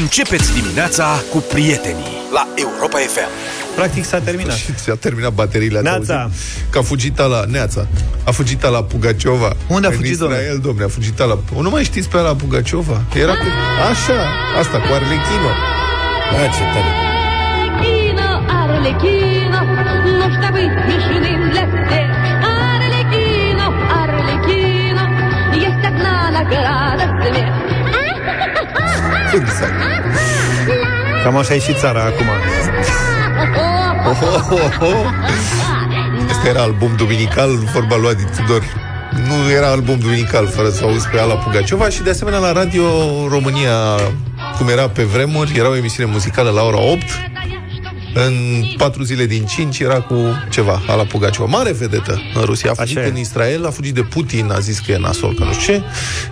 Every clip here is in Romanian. Începeți dimineața cu prietenii la Europa FM. Practic s-a terminat. Și s-a terminat bateriile. Neața. Că a fugit la Neața. A fugit la Pugacheva. Unde a fugit, domnule? A fugit la... Nu mai știți pe Alla Pugacheva? Era cu... Așa. Asta, cu Arlechino. Da, ce tare. Arlechino, Arlechino, nu știa voi mișunim lepte. Arlechino, Arlechino, este glana gradă de mie. Exact. Cam așa e și țara acum. Asta era album duminical, vorba lui Adi Tudor. Nu era album duminical fără să auzi pe Alla Pugacheva. Și de asemenea la Radio România, cum era pe vremuri, era o emisiune muzicală la ora 8. În 4 zile din 5 era cu ceva Alla Pugacheva, mare vedetă în Rusia. A fugit în Israel, a fugit de Putin. A zis că e nasol, că nu știu ce.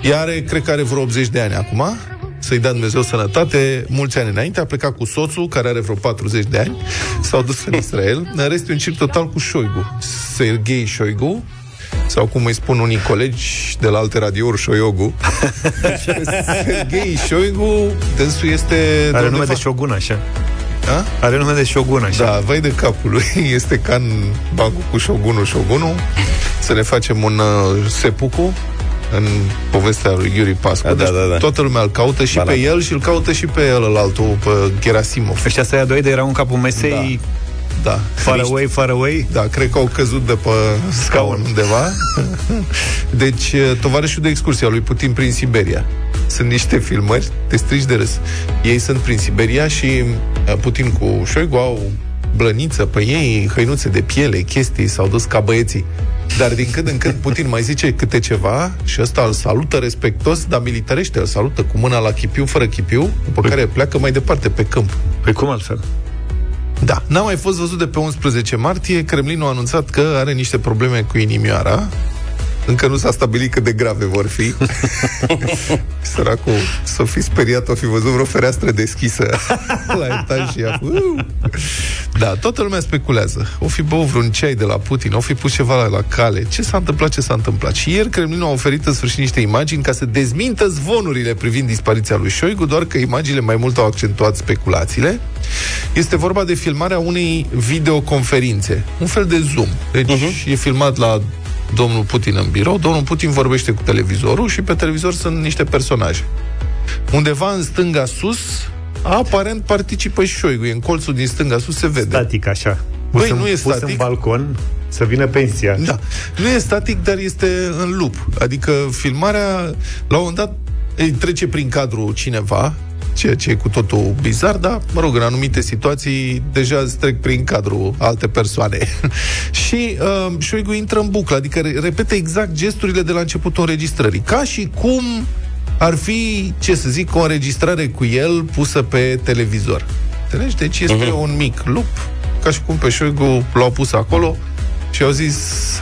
Ea are, cred că are vreo 80 de ani acum. Să-i dea Dumnezeu sănătate. Mulți ani înainte a plecat cu soțul, care are vreo 40 de ani. S-au dus în Israel. În rest e un circ total cu Shoigu, Sergei Shoigu, sau cum îi spun unii colegi de la alte radiouri, Shoigu. Sergei Shoigu. Dânsul este... Are nume de șogun, așa. A? Are nume de șogun, așa. Da, vai de capul lui. Este ca în bancul cu șogunul. Să ne facem un sepucu în povestea lui Iuri Pascu. Da, deci da. Toată lumea îl caută și pe el și îl caută și pe altul, pe Gerasimov. Ăștia să ia doi de erau în capul mesei. Da. Far away. Da, cred că au căzut de pe scaun undeva. Deci, tovarășul de excursie al lui Putin prin Siberia. Sunt niște filmări, te strici de râs. Ei sunt prin Siberia și Putin cu Shoigu au blăniță pe ei, hăinuțe de piele, chestii, s-au dus ca băieții. Dar din când în când Putin mai zice câte ceva și ăsta îl salută respectos, dar militarește, îl salută cu mâna la chipiu, fără chipiu, după care pleacă mai departe pe câmp. Păi cum altfel? Da. N-a mai fost văzut de pe 11 martie, Kremlinul a anunțat că are niște probleme cu inimioara. Încă nu s-a stabilit cât de grave vor fi. Săracul s-o fi speriat, o fi văzut vreo fereastră deschisă la etaj și ea. Da, toată lumea speculează. O fi băut vreun ceai de la Putin, o fi pus ceva la cale. Ce s-a întâmplat? Și ieri Kremlinul a oferit în sfârșit niște imagini ca să dezmintă zvonurile privind dispariția lui Shoigu, doar că imaginile mai mult au accentuat speculațiile. Este vorba de filmarea unei videoconferințe, un fel de Zoom. Deci e filmat la domnul Putin în birou, domnul Putin vorbește cu televizorul și pe televizor sunt niște personaje. Undeva în stânga sus, aparent participă și Shoigu, în colțul din stânga sus se vede. Static așa. Băi, nu e static. Pus în balcon să vină pensia. Da. Nu e static, dar este în loop. Adică filmarea, la un moment dat, trece prin cadru cineva, ceea ce e cu totul bizar, dar, mă rog, în anumite situații deja îți trec prin cadru alte persoane. Și Shoigu intră în buclă, adică repete exact gesturile de la începutul înregistrării, ca și cum ar fi, ce să zic, o înregistrare cu el pusă pe televizor. Înțelegi? Deci este un mic lup, ca și cum pe Shoigu l-au pus acolo și au zis,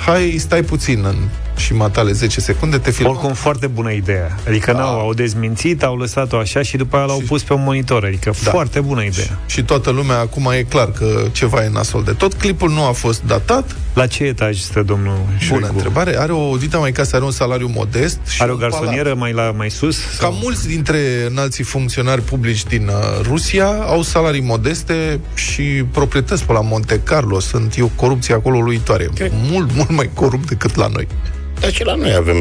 hai, stai puțin în... și matale 10 secunde, te filmăm. Oricum, foarte bună idee. Adică au dezmințit, au lăsat-o așa și după aia l-au pus pe un monitor. Adică foarte bună idee. Și toată lumea acum e clar că ceva e nasol de tot. Clipul nu a fost datat. La ce etaj stă domnul Shoigu? Bună întrebare. Are o vita mai casă, are un salariu modest. Și are o garsonieră mai sus? Sau? Ca mulți dintre înalții funcționari publici din Rusia au salarii modeste și proprietăți pe la Monte Carlo. Sunt corupție acolo uluitoare. Mult mai corupt decât la noi. Dar și la noi avem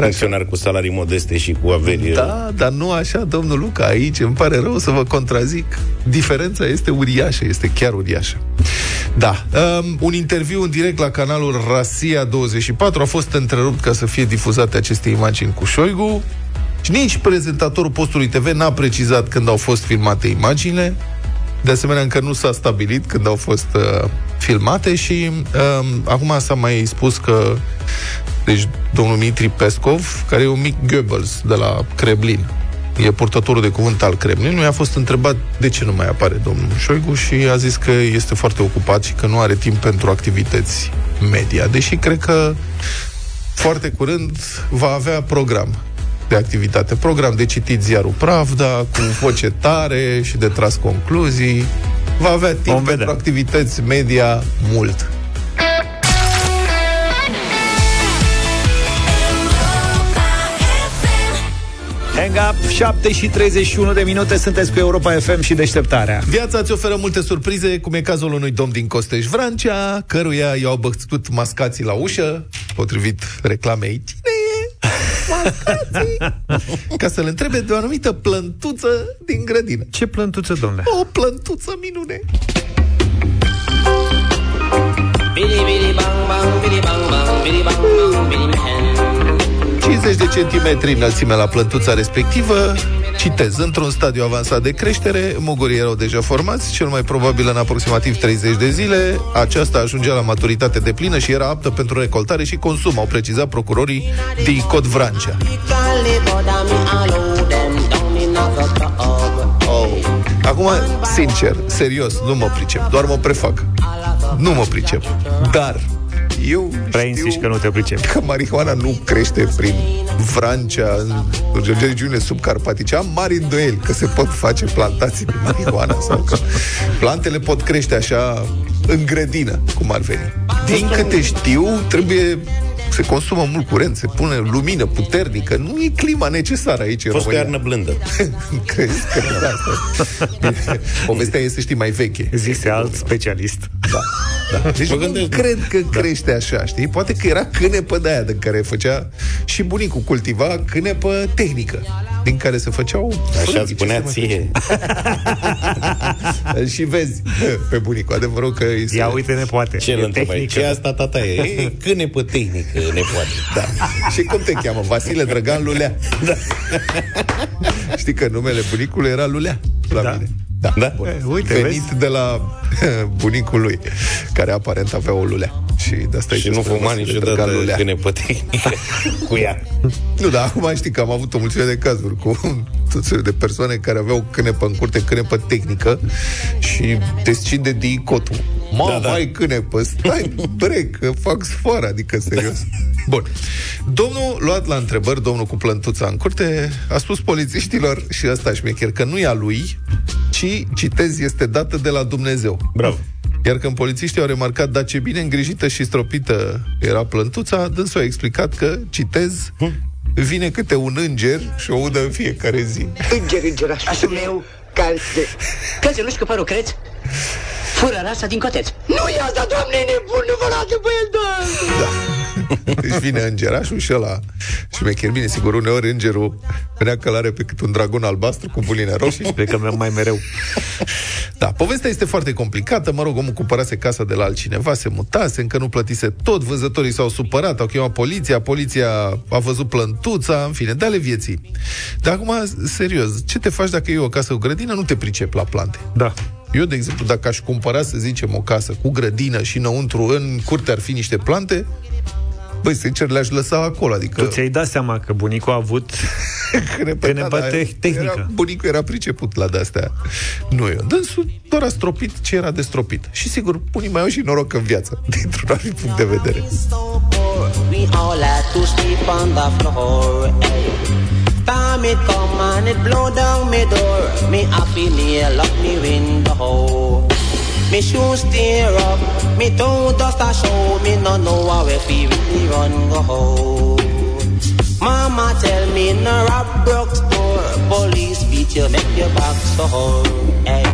funcționari cu salarii modeste și cu averi. Da, dar nu așa, domnul Luca, aici îmi pare rău să vă contrazic. Diferența este uriașă, este chiar uriașă. Da, un interviu în direct la canalul Rasia 24 a fost întrerupt ca să fie difuzate aceste imagini cu Shoigu. Și nici prezentatorul postului TV n-a precizat când au fost filmate imaginile. De asemenea, încă nu s-a stabilit când au fost filmate și acum s-a mai spus că deci domnul Dmitri Peskov, care e un mic Goebbels de la Kremlin, e purtătorul de cuvânt al Kremlinului, a fost întrebat de ce nu mai apare domnul Shoigu și a zis că este foarte ocupat și că nu are timp pentru activități media, deși cred că foarte curând va avea program de activitate, program de citit ziarul Pravda, cu voce tare și de tras concluzii. Va avea timp pentru activități media mult. Hang up, 7:31 de minute, sunteți cu Europa FM și Deșteptarea. Viața îți oferă multe surprize, cum e cazul unui domn din Costeș, Vrancea, căruia i-au bătut mascații la ușă, potrivit reclamei. Cine e? Mascații? Ca să-l întrebe de o anumită plântuță din grădină. Ce plântuță, domnule? O plântuță minune. Bili, bili, bang, bang, bili, bang, bang, bili, bang, bang, bili, bang. 50 de centimetri înălțimea la plântuța respectivă. Citez, într-un stadiu avansat de creștere, mugurii erau deja formați, cel mai probabil în aproximativ 30 de zile. Aceasta ajungea la maturitate deplină și era aptă pentru recoltare și consum, au precizat procurorii din Cod Vrancea. Acum, sincer, serios, nu mă pricep, doar mă prefac. Nu mă pricep, dar eu știu că nu te pricepi. Că marihuana nu crește prin Vrancea, în regiune subcarpatice. Am mari îndoieli că se pot face plantații de marihuana sau că plantele pot crește așa în grădină, cum ar veni. Din câte știu, trebuie se consumă mult curent, se pune lumină puternică, nu e clima necesară aici în România. Fost iarnă blândă. Crezi că da. Povestea e, să știi, mai veche. Zise alt specialist. Da. Deci nu cred că crește așa, știi? Poate că era cânepă de aia de care făcea și bunicul, cultiva cânepă tehnică, din care se făceau... Așa spunea ție. Și vezi pe bunicul, adevărul că... Ia uite, ne poate. Ce tehnică. Asta tata e cânepă tehnică. Nepoate. Da. Și cum te cheamă? Vasile Drăgan Lulea. Da. Știi că numele bunicului era Lulea la mine. Da. Uite, venit vezi? De la bunicul lui, care aparent avea o lulea. Și de asta și nu fuma niciodată cânepătei cu ea. Nu, dar acum știi că am avut o mulțime de cazuri cu tot felul de persoane care aveau cânepă în curte, cânepă tehnică, și descinde de icotul. Mamă, ai cânepă, stai, brec, fac sfoară, adică serios. Bun. Domnul, luat la întrebări, domnul cu plântuța în curte, a spus polițiștilor, și ăsta șmecher, că nu e a lui, ci, citez, este dată de la Dumnezeu. Bravo. Iar când polițiștii au remarcat, da, ce bine îngrijită și stropită era plântuța, dânsul a explicat că, citez, vine câte un înger și o udă în fiecare zi. Înger, îngerașul meu, calțe. Calțeluși că păru, creți? Fură rasa din coteț. Nu ia asta, Doamne, nebun, nu vă lase pe el, da. Deci vine îngerașul și ăla șmecher, bine, sigur, uneori îngerul venea călare pe cât un dragon albastru cu buline roșii. Cred că mai mereu. Da, povestea este foarte complicată. Mă rog, omul cumpărase casa de la altcineva, se mutase, încă nu plătise tot. Vânzătorii s-au supărat, au chemat poliția. Poliția a văzut plântuța. În fine, de ale vieții. Dar acum, serios, ce te faci dacă e o casă cu grădină? Nu te pricep la plante. Da. Eu, de exemplu, dacă aș cumpăra, să zicem, o casă cu grădină și înăuntru, în curte, ar fi niște plante, băi, sincer, le-aș lăsa acolo, adică... Tu ți-ai dat seama că bunicul a avut cânepă tehnică. Bunicul era priceput la de-astea. Nu eu. Dânsul doar a stropit ce era de stropit. Și sigur, unii mai au și noroc în viață, dintr-un anumit punct de vedere. Me shoes tear up, me toe dust a show, me no know how if he really run go home. Mama tell me no rob broke store, police beat you, make your back sore. Hey,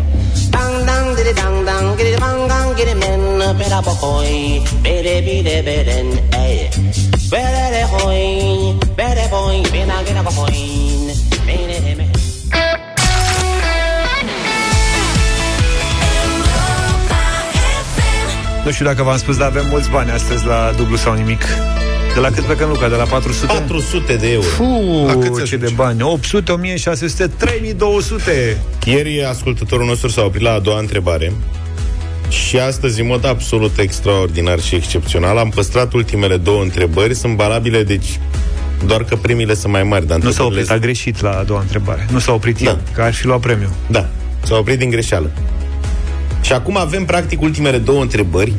dang dang diddy dang dang, giddy bang gang, giddy men, better boy, better be the better. Hey, better boy, better boy, better get a coin, better him. Nu știu dacă v-am spus, dar avem mulți bani astăzi la dublu sau nimic. De la cât plecăm, Luca? De la 400? 400 de euro. Fuu, ce de bani. 800, 1600, 3200. Ieri ascultătorul nostru s-a oprit la a doua întrebare. Și astăzi, în mod absolut extraordinar și excepțional, am păstrat ultimele două întrebări. Sunt valabile, deci... Doar că premiile sunt mai mari, dar nu s-a oprit, a greșit la a doua întrebare. Nu s-a oprit el, că ar fi luat premiul. Da, s-a oprit din greșeală. Și acum avem, practic, ultimele două întrebări.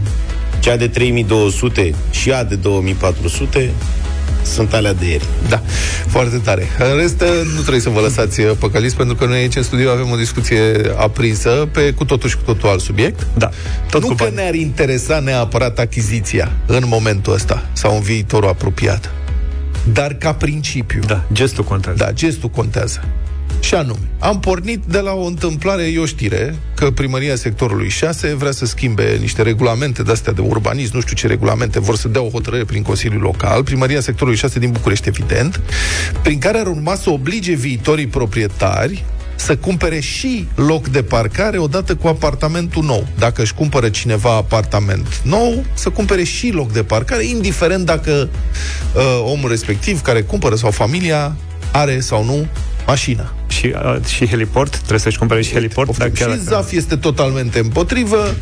Cea de 3200 și a de 2400 sunt alea de ieri. Da, foarte tare. În rest, nu trebuie să vă lăsați păcăliți, pentru că noi aici în studio avem o discuție aprinsă pe cu totul și cu totul alt subiect. Da. Tot nu că ne-ar interesa neapărat achiziția în momentul ăsta sau în viitorul apropiat. Dar ca principiu, da, gestul contează. Da, gestul contează. Și anume, am pornit de la o întâmplare, e o știre, că primăria sectorului 6 vrea să schimbe niște regulamente de-astea de urbanism, nu știu ce regulamente, vor să dea o hotărâre prin Consiliul Local, primăria sectorului 6 din București, evident, prin care ar urma să oblige viitorii proprietari să cumpere și loc de parcare odată cu apartamentul nou. Dacă își cumpără cineva apartament nou, să cumpere și loc de parcare, indiferent dacă omul respectiv care cumpără sau familia are sau nu mașină. Și heliport, trebuie să-și cumpere și heliport. Și Zaf este totalmente împotrivă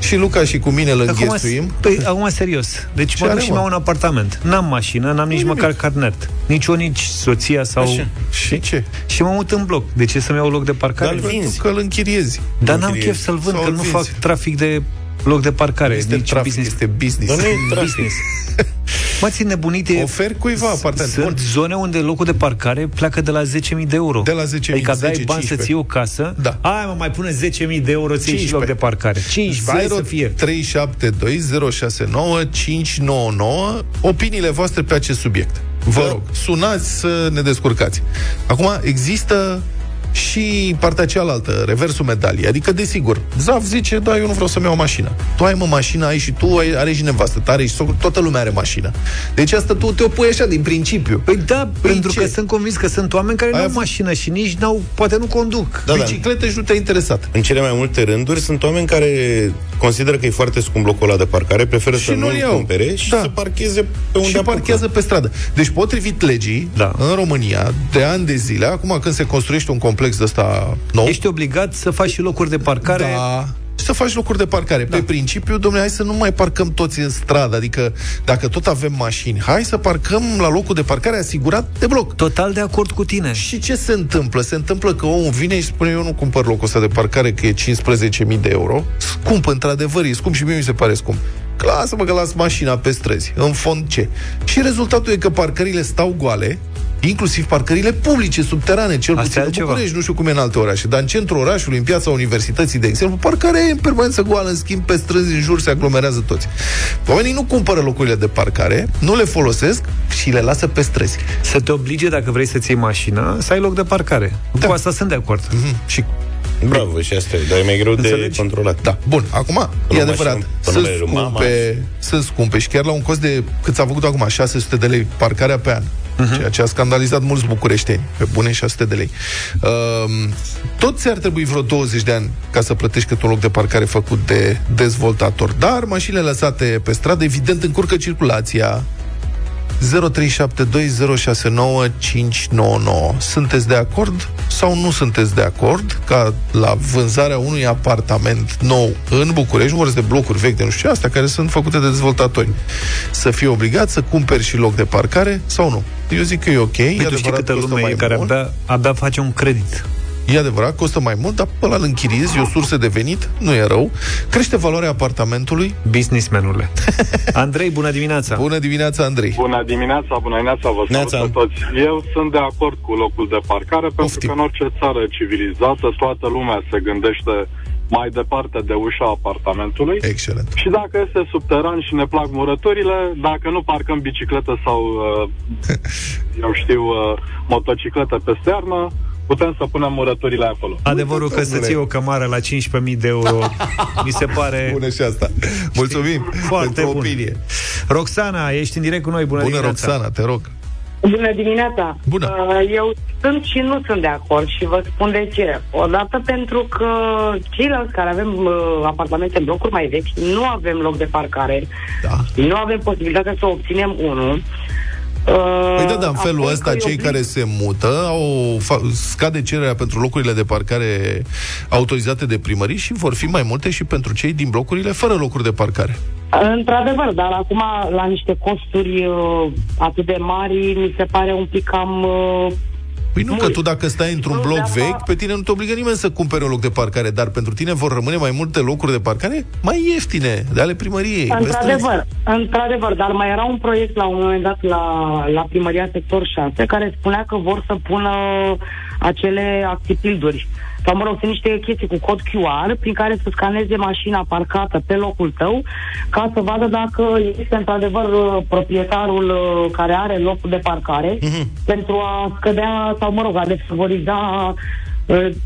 și Luca și cu mine îl înghesuim. Păi, acum serios, deci mă duc și mi-au un apartament. N-am mașină, n-am nici măcar carnet. Nici eu, nici soția sau... Așa. Și ce? Și mă mut în bloc. De ce să-mi iau loc de parcare? Dar vinzi. Că îl închiriezi. Dar n-am chef să-l vând, că nu fac trafic de loc de parcare. Este trafic, este business. Nu business. Mă țin nebunite. Oferi cuiva apartament. Sunt zone unde locul de parcare pleacă de la 10.000 de euro. De la 10.000, adică aveai 10, bani 15. Să-ți iei o casă. Da. Hai, mă, mai pune 10.000 de euro, ții și loc de parcare. 0372069599. Opiniile voastre pe acest subiect. Vă rog, sunați să ne descurcați. Acum, există și partea cealaltă, reversul medaliei. Adică, desigur, Zaf zice, da, eu nu vreau să-mi iau mașină. Tu ai, mă, mașină, ai și tu, are și nevastă, are și socru, toată lumea are mașină. Deci asta tu te opui așa, din principiu. Păi da, pentru că sunt convins că sunt oameni care nu au mașină și nici n-au, poate nu conduc. Da, biciclete și nu te-ai interesat. În cele mai multe rânduri sunt oameni care consideră că e foarte scump locul ăla de parcare, preferă să nu îl cumpere și să parcheze pe unde parchează pe stradă. Deci, potrivit legii, în România, de ani de zile, acum când se construiește un complex de asta nou, ești obligat să faci și locuri de parcare. Da. Să faci locuri de parcare. Da. Pe principiu, dom'le, hai să nu mai parcăm toți în stradă. Adică, dacă tot avem mașini, hai să parcăm la locul de parcare asigurat de bloc. Total de acord cu tine. Și ce se întâmplă? Se întâmplă că omul vine și spune, eu nu cumpăr locul ăsta de parcare, că e 15.000 de euro. Scump, într-adevăr, e scump și mie mi se pare scump. Lasă-mă că las mașina pe străzi. În fond, ce? Și rezultatul e că parcările stau goale, inclusiv parcările publice, subterane, cel puțin în București, nu știu cum e în alte orașe, dar în centrul orașului, în piața Universității, de exemplu, parcarea e în permanență goală, în schimb, pe străzi în jur se aglomerează toți. Oamenii nu cumpără locurile de parcare, nu le folosesc și le lasă pe străzi. Să te oblige, dacă vrei să-ți iei mașina, să ai loc de parcare. Da. Cu asta sunt de acord. Mm-hmm. Și... bravo, și asta e, dar e mai greu de controlat. Da, bun, acum, e adevărat, sunt scumpe și chiar la un cost de, cât s-a făcut acum, 600 de lei parcarea pe an, ceea ce a scandalizat mulți bucureșteni, pe bune, 600 de lei. Toți ar trebui vreo 20 de ani ca să plătești cât un loc de parcare făcut de dezvoltator, dar mașinile lăsate pe stradă, evident, încurcă circulația. 0372069599. Sunteți de acord sau nu sunteți de acord ca la vânzarea unui apartament nou în București, nu vorbesc de blocuri vechi, de nu știu ce, astea care sunt făcute de dezvoltatori, să fii obligat să cumperi și loc de parcare sau nu? Eu zic că e ok. Păi tu știi câtă lume e care abia face un credit. E adevărat, costă mai mult, dar ăla îl închiriezi, e o sursă de venit, nu e rău. Crește valoarea apartamentului. Businessmenule. Andrei, bună dimineața. Bună dimineața, Andrei. Bună dimineața, vă salut pe toți. Eu sunt de acord cu locul de parcare, pentru că în orice țară civilizată, toată lumea se gândește mai departe de ușa apartamentului. Excelent. Și dacă este subteran și ne plac murăturile, dacă nu parcăm bicicletă sau, motocicletă pe iarnă, putem să punem murăturile acolo. Adevărul că să-ți iei o cămară la 15.000 de euro mi se pare... bună și asta. Mulțumim pentru opinie. Roxana, ești în direct cu noi. Bună dimineața. Roxana, te rog. Bună dimineața. Bună. Eu sunt și nu sunt de acord și vă spun de ce. Odată pentru că ceilalți care avem apartamente în blocuri mai vechi, nu avem loc de parcare. Da. Nu avem posibilitatea să obținem unul. Păi da, în felul ăsta cei care se mută scade cererea pentru locurile de parcare autorizate de primării și vor fi mai multe și pentru cei din blocurile fără locuri de parcare. Într-adevăr, dar acum la niște costuri atât de mari mi se pare un pic cam... Păi nu, că tu dacă stai într-un bloc vechi, pe tine nu te obligă nimeni să cumpere un loc de parcare, dar pentru tine vor rămâne mai multe locuri de parcare mai ieftine, de ale primăriei. Într-adevăr, dar mai era un proiect la un moment dat la primăria Sector 6, care spunea că vor să pună acele actipilduri. Sau, mă rog, sunt niște chestii cu cod QR prin care să scaneze mașina parcată pe locul tău ca să vadă dacă este într-adevăr proprietarul care are locul de parcare pentru a scădea sau, mă rog, a defavoriza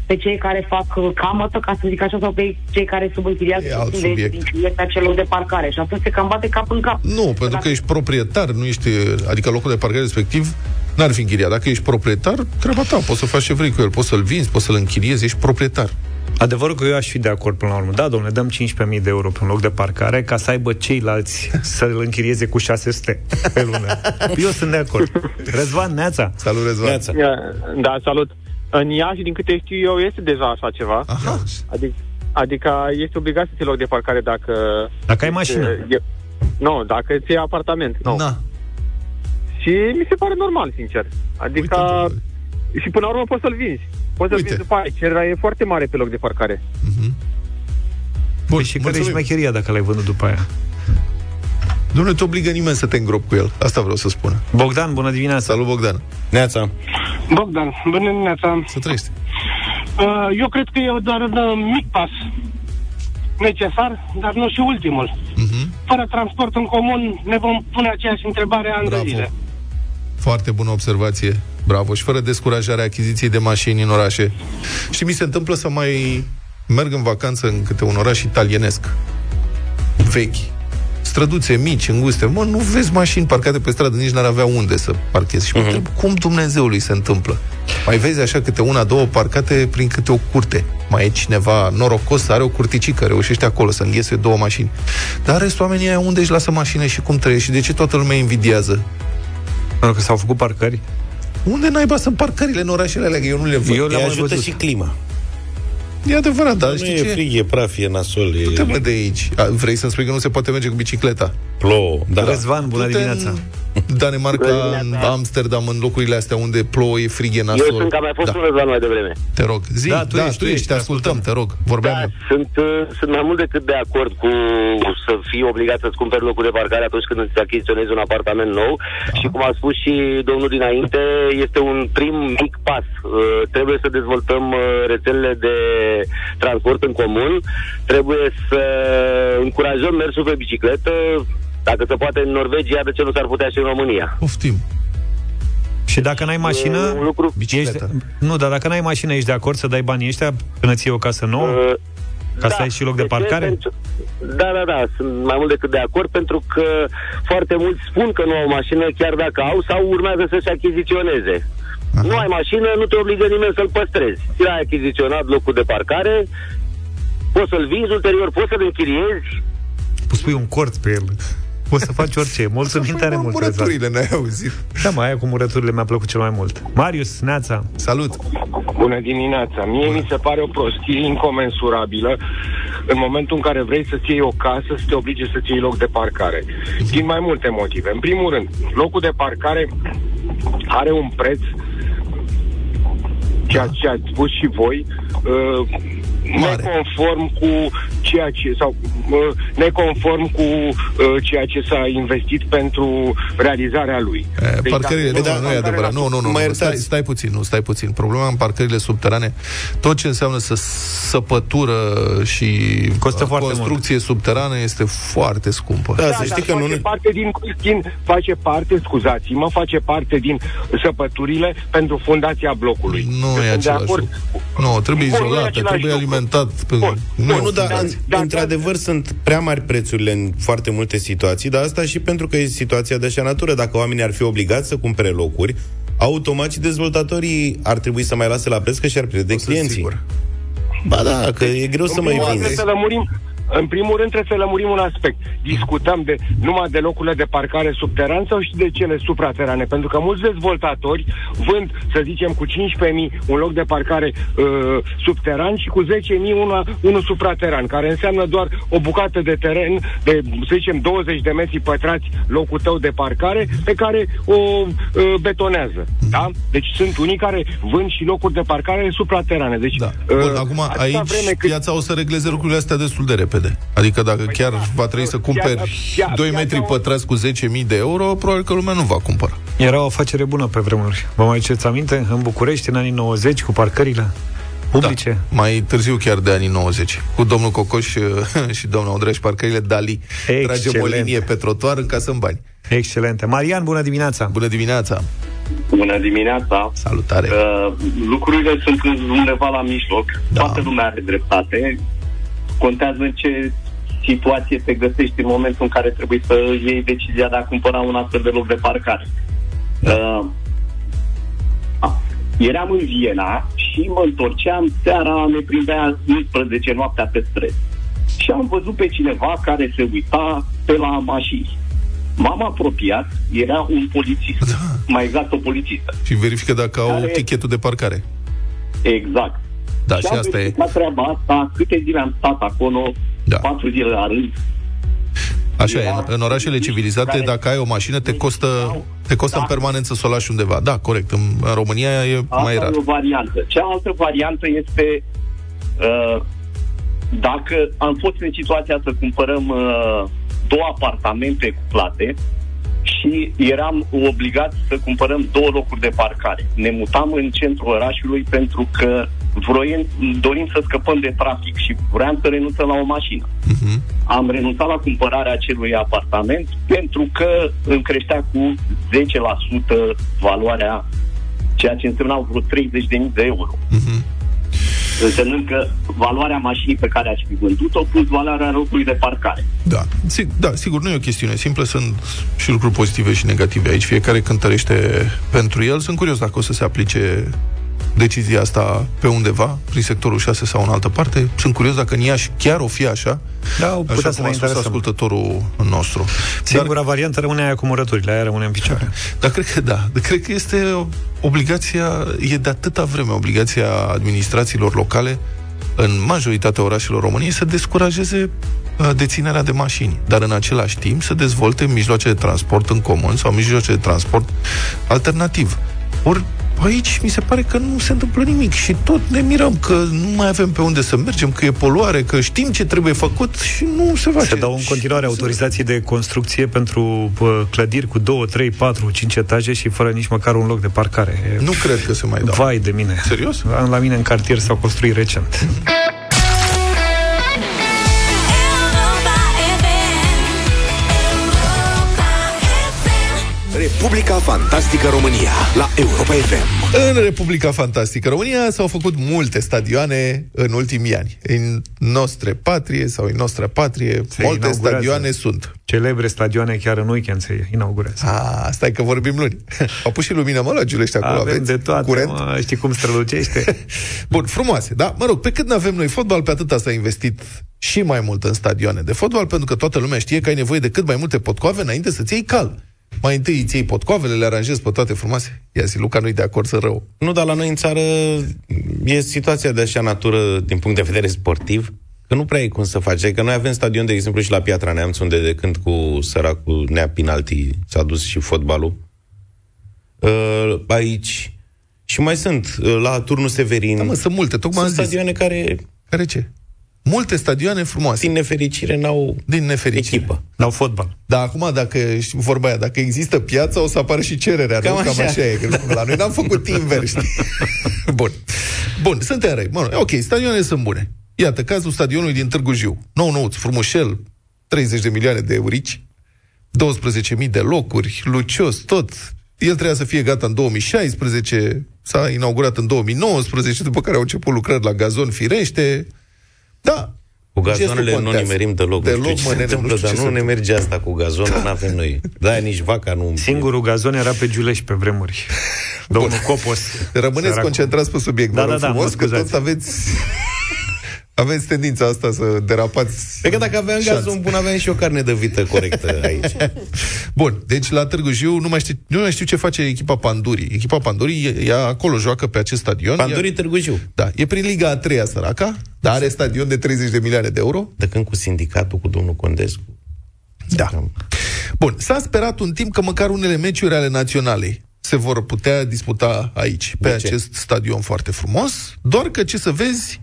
pe cei care fac camătă, ca să zic așa, sau pe cei care subînchiriază acel loc de parcare. Și asta se cam bate cap în cap. Nu, pentru că ești proprietar, nu ești, adică locul de parcare respectiv n-ar fi închiriat. Dacă ești proprietar, treaba ta, poți să faci ce vrei cu el, poți să-l vinzi, poți să-l închiriezi, ești proprietar. Adevărul că eu aș fi de acord până la urmă. Da, domnule, dăm 15.000 de euro pe un loc de parcare ca să aibă ceilalți să-l închirieze cu 600 pe lună. Eu sunt de acord. Răzvan, neața. Salut, Răzvan. Neața. Da, salut. În Iași, din câte știu eu, este deja așa ceva. Aha. Adică este obligat să ții loc de parcare dacă ai mașină. Nu, dacă ții apartament. No. Da. Și mi se pare normal, sincer. Adică, uite, și până la urmă poți să-l vinzi. Poți să-l vinzi după aia. Cererea e foarte mare pe loc de parcare. Bun, și care e șmecheria dacă l-ai vândut după aia? Nu te obligă nimeni să te îngropi cu el. Asta vreau să spun. Bogdan, bună dimineața. Salut, Bogdan. Neața. Bogdan, bună dimineața. Să trăiești. Eu cred că e doar un mic pas necesar, dar nu și ultimul. Fără transport în comun ne vom pune aceeași întrebare ani de zile. Foarte bună observație. Bravo. Și fără descurajarea achiziției de mașini în orașe. Și mi se întâmplă să mai merg în vacanță în câte un oraș italienesc vechi, străduțe mici, înguste, mă, nu vezi mașini parcate pe stradă, nici n-ar avea unde să parchezi. Și mă întreb, cum Dumnezeului se întâmplă? Mai vezi așa câte una, două parcate prin câte o curte. Mai e cineva norocos, are o curticică, reușește acolo să înghesuie două mașini. Dar restul oamenii aia unde își lasă mașină și cum trăiesc? Și de ce toată lumea invidiază? Pentru că s-au făcut parcări. Unde naiba sunt parcările în orașele alea? Că eu nu le văd. Eu le ajută și clima. E adevărat, dar știi ce? Nu e frig, e praf, e nasol. Du-te, mă, de aici. Vrei să-mi spui că nu se poate merge cu bicicleta? Plouă, da. Răzvan, bună dimineața. Danemarca, Amsterdam, în locurile astea unde plouă, e frig, e nasol. Eu sunt, că am mai fost un Răzvan mai devreme. Te rog, zi, da, tu ești, te ascultăm, te rog, vorbeam. Da, sunt mai mult decât de acord cu să fii obligat să-ți cumperi locul de parcare atunci când îți achiziționezi un apartament nou. Da. Și cum a spus și domnul dinainte, este un prim mic pas. Trebuie să dezvoltăm rețelele de transport în comun, trebuie să încurajăm mersul pe bicicletă, dacă se poate în Norvegia, de ce nu s-ar putea și în România? Poftim. Și dacă n-ai mașină, dacă n-ai mașină, ești de acord să dai banii ăștia până ții o casă nouă? Ca să ai și loc de parcare? Da, sunt mai mult decât de acord, pentru că foarte mulți spun că nu au mașină, chiar dacă au, sau urmează să-și achiziționeze. Aha. Nu ai mașină, nu te obligă nimeni să-l păstrezi. Ți l-ai achiziționat locul de parcare, poți să-l vinzi ulterior, poți să-l închiriezi. Poți pui un cort pe el. Poți să faci orice. Mulțumim tare mult. Murăturile, n-ai auzit? Da, mă, aia cu murăturile mi-a plăcut cel mai mult. Marius, neața. Salut. Bună dimineața. Mie mi se pare o prostie incomensurabilă în momentul în care vrei să-ți iei o casă, să te oblige să-ți iei loc de parcare. Din mai multe motive. În primul rând, locul de parcare are un preț, ceea ce ați spus și voi, neconform cu ceea ce ceea ce s-a investit pentru realizarea lui. Parcările, nu e adevărat. Nu, stai puțin. Problema în parcările subterane, tot ce înseamnă să săpătură și construcție subterană este foarte scumpă. Da, să știi că face parte din săpăturile pentru fundația blocului. Nu e același lucru. Nu, trebuie izolată, trebuie alimentat. Într-adevăr sunt prea mari prețurile în foarte multe situații, dar asta și pentru că e situația de așa natură. Dacă oamenii ar fi obligați să cumpere locuri, automat și dezvoltatorii ar trebui să mai lase la preț, că și-ar pierde clienții. Ba da, că e greu să mai vinzi. În primul rând trebuie să lămurim un aspect. Discutăm numai de locurile de parcare subteran sau și de cele supraterane? Pentru că mulți dezvoltatori vând, să zicem, cu 15.000 un loc de parcare subteran și cu 10.000 unul suprateran, care înseamnă doar o bucată de teren de, să zicem, 20 de metri pătrați locul tău de parcare pe care o betonează. Da? Deci sunt unii care vând și locuri de parcare supraterane. Deci, bun, acum aici piața o să regleze lucrurile astea destul de repede. Adică dacă chiar va trebui să cumperi 2 metri pătrați cu 10.000 de euro, probabil că lumea nu va cumpăra. Era o afacere bună pe vremuri. Vă mai aduceți aminte? În București, în anii 90, cu parcările publice. Da, mai târziu chiar de anii 90. Cu domnul Cocoș și domnul Andrei și parcările Dali. Excelente. Tragem o linie pe trotuar, încasăm bani. Excelente. Marian, bună dimineața! Bună dimineața! Bună dimineața! Salutare! Lucrurile sunt undeva la mijloc. Da. Toată lumea are dreptate. Contează ce situație te găsești în momentul în care trebuie să iei decizia de a cumpăra un astfel de loc de parcare. Da. Eram în Viena și mă întorceam seara, ne prindea 11 noaptea pe stres. Și am văzut pe cineva care se uita pe la mașini. M-am apropiat, era un polițist, da. Mai exact o polițistă. Și verifică dacă au tichetul de parcare. Exact. Da, și asta e. Treaba asta, câte zile am stat acolo, da. 4 zile la rând. Așa e, în orașele civilizate, dacă ai o mașină, te costă da. În permanență să o lași undeva. Da, corect, în România e asta mai rar. E o variantă. Cealaltă variantă este dacă am fost în situația să cumpărăm două apartamente cuplate și eram obligați să cumpărăm două locuri de parcare. Ne mutam în centrul orașului pentru că dorim să scăpăm de trafic și vreau să renunțăm la o mașină. Uh-huh. Am renunțat la cumpărarea acelui apartament pentru că îmi creștea cu 10% valoarea, ceea ce însemnau vreo 30.000 de euro. Uh-huh. Însemnând că valoarea mașinii pe care aș fi vândut-o plus valoarea locului de parcare. Da. Da, sigur, nu e o chestiune simplă, sunt și lucruri pozitive și negative aici. Fiecare cântărește pentru el. Sunt curios dacă o să se aplice decizia asta pe undeva, prin sectorul 6 sau în altă parte. Sunt curios dacă în Iași chiar o fi așa. Da, o putea să ne interesăm. Ascultătorul nostru. Singura variantă rămâne aia cu murăturile, aia rămâne în picioare. Dar cred că da. Cred că este obligația, e de atâta vreme obligația administrațiilor locale în majoritatea orașelor României să descurajeze deținerea de mașini, dar în același timp să dezvolte mijloace de transport în comun sau mijloace de transport alternativ. Ori aici mi se pare că nu se întâmplă nimic și tot ne mirăm că nu mai avem pe unde să mergem, că e poluare, că știm ce trebuie făcut și nu se face. Se dau în continuare autorizații de construcție pentru clădiri cu 2, 3, 4, 5 etaje și fără nici măcar un loc de parcare. Nu cred că se mai dau. Vai de mine. Serios? La mine în cartier s-au construit recent. Republica Fantastică România la Europa FM. În Republica Fantastică România s-au făcut multe stadioane în ultimii ani. În nostre patrie sau în noastră patrie, se multe stadioane sunt. Celebre stadioane chiar în weekend se inaugurează. Ah, stai că vorbim luni. Au pus și lumină, mă, la Giulești acolo. Avem de toate, curent. Mă, știi cum strălucește. Bun, frumoase, da? Mă rog, pe cât n-avem noi fotbal, pe atâta s-a investit și mai mult în stadioane de fotbal, pentru că toată lumea știe că ai nevoie de cât mai multe potcoave înainte să-ți iei cal. Mai întâi îți iei potcoavele, le aranjezi pe toate frumoase. Ia zi, Luca, nu-i de acord, să rău. Nu, dar la noi în țară e situația de așa natură din punct de vedere sportiv, că nu prea e cum să faci. Că noi avem stadion, de exemplu, și la Piatra Neamț, unde de când cu săracul Nea Pinalti s-a dus și fotbalul. Aici. Și mai sunt, la Turnul Severin. Da, mă, sunt multe, tocmai sunt stadioane care... Care ce? Multe stadioane frumoase. Din nefericire n-au echipă. N-au fotbal. Dar acum, dacă vorba aia, dacă există piața, o să apară și cererea. Cam, nu? Așa. Cam așa e. Că la noi n-am făcut invers. Bun, suntem răi. Mă, ok, stadioanele sunt bune. Iată, cazul stadionului din Târgu Jiu. Nou, frumușel, 30 de milioane de eurici, 12.000 de locuri, lucios, tot. El trebuia să fie gata în 2016, s-a inaugurat în 2019, după care au început lucrări la gazon, firește. Da. Cu gazonele nu ne merim deloc. Nu ne merge asta cu gazonul, da. N-avem noi. Da, nici vaca nu... Singurul gazon era pe Giulești pe vremuri. Domnul Copos. Rămâneți concentrați pe subiect, da, frumos, că toți aveți tendința asta să derapați. Pe că dacă aveam gazon bun, aveam și o carne de vită corectă aici. Bun, deci la Târgu Jiu nu mai știu ce face echipa Pandurii. Echipa Pandurii ea acolo joacă pe acest stadion. Pandurii Târgu Jiu. Da, e prin Liga a treia săraca, dar are stadion de 30 de milioane de euro. De când cu sindicatul, cu domnul Condescu. Da. Bun, s-a sperat un timp că măcar unele meciuri ale naționalei se vor putea disputa aici, pe acest stadion foarte frumos, doar că ce să vezi,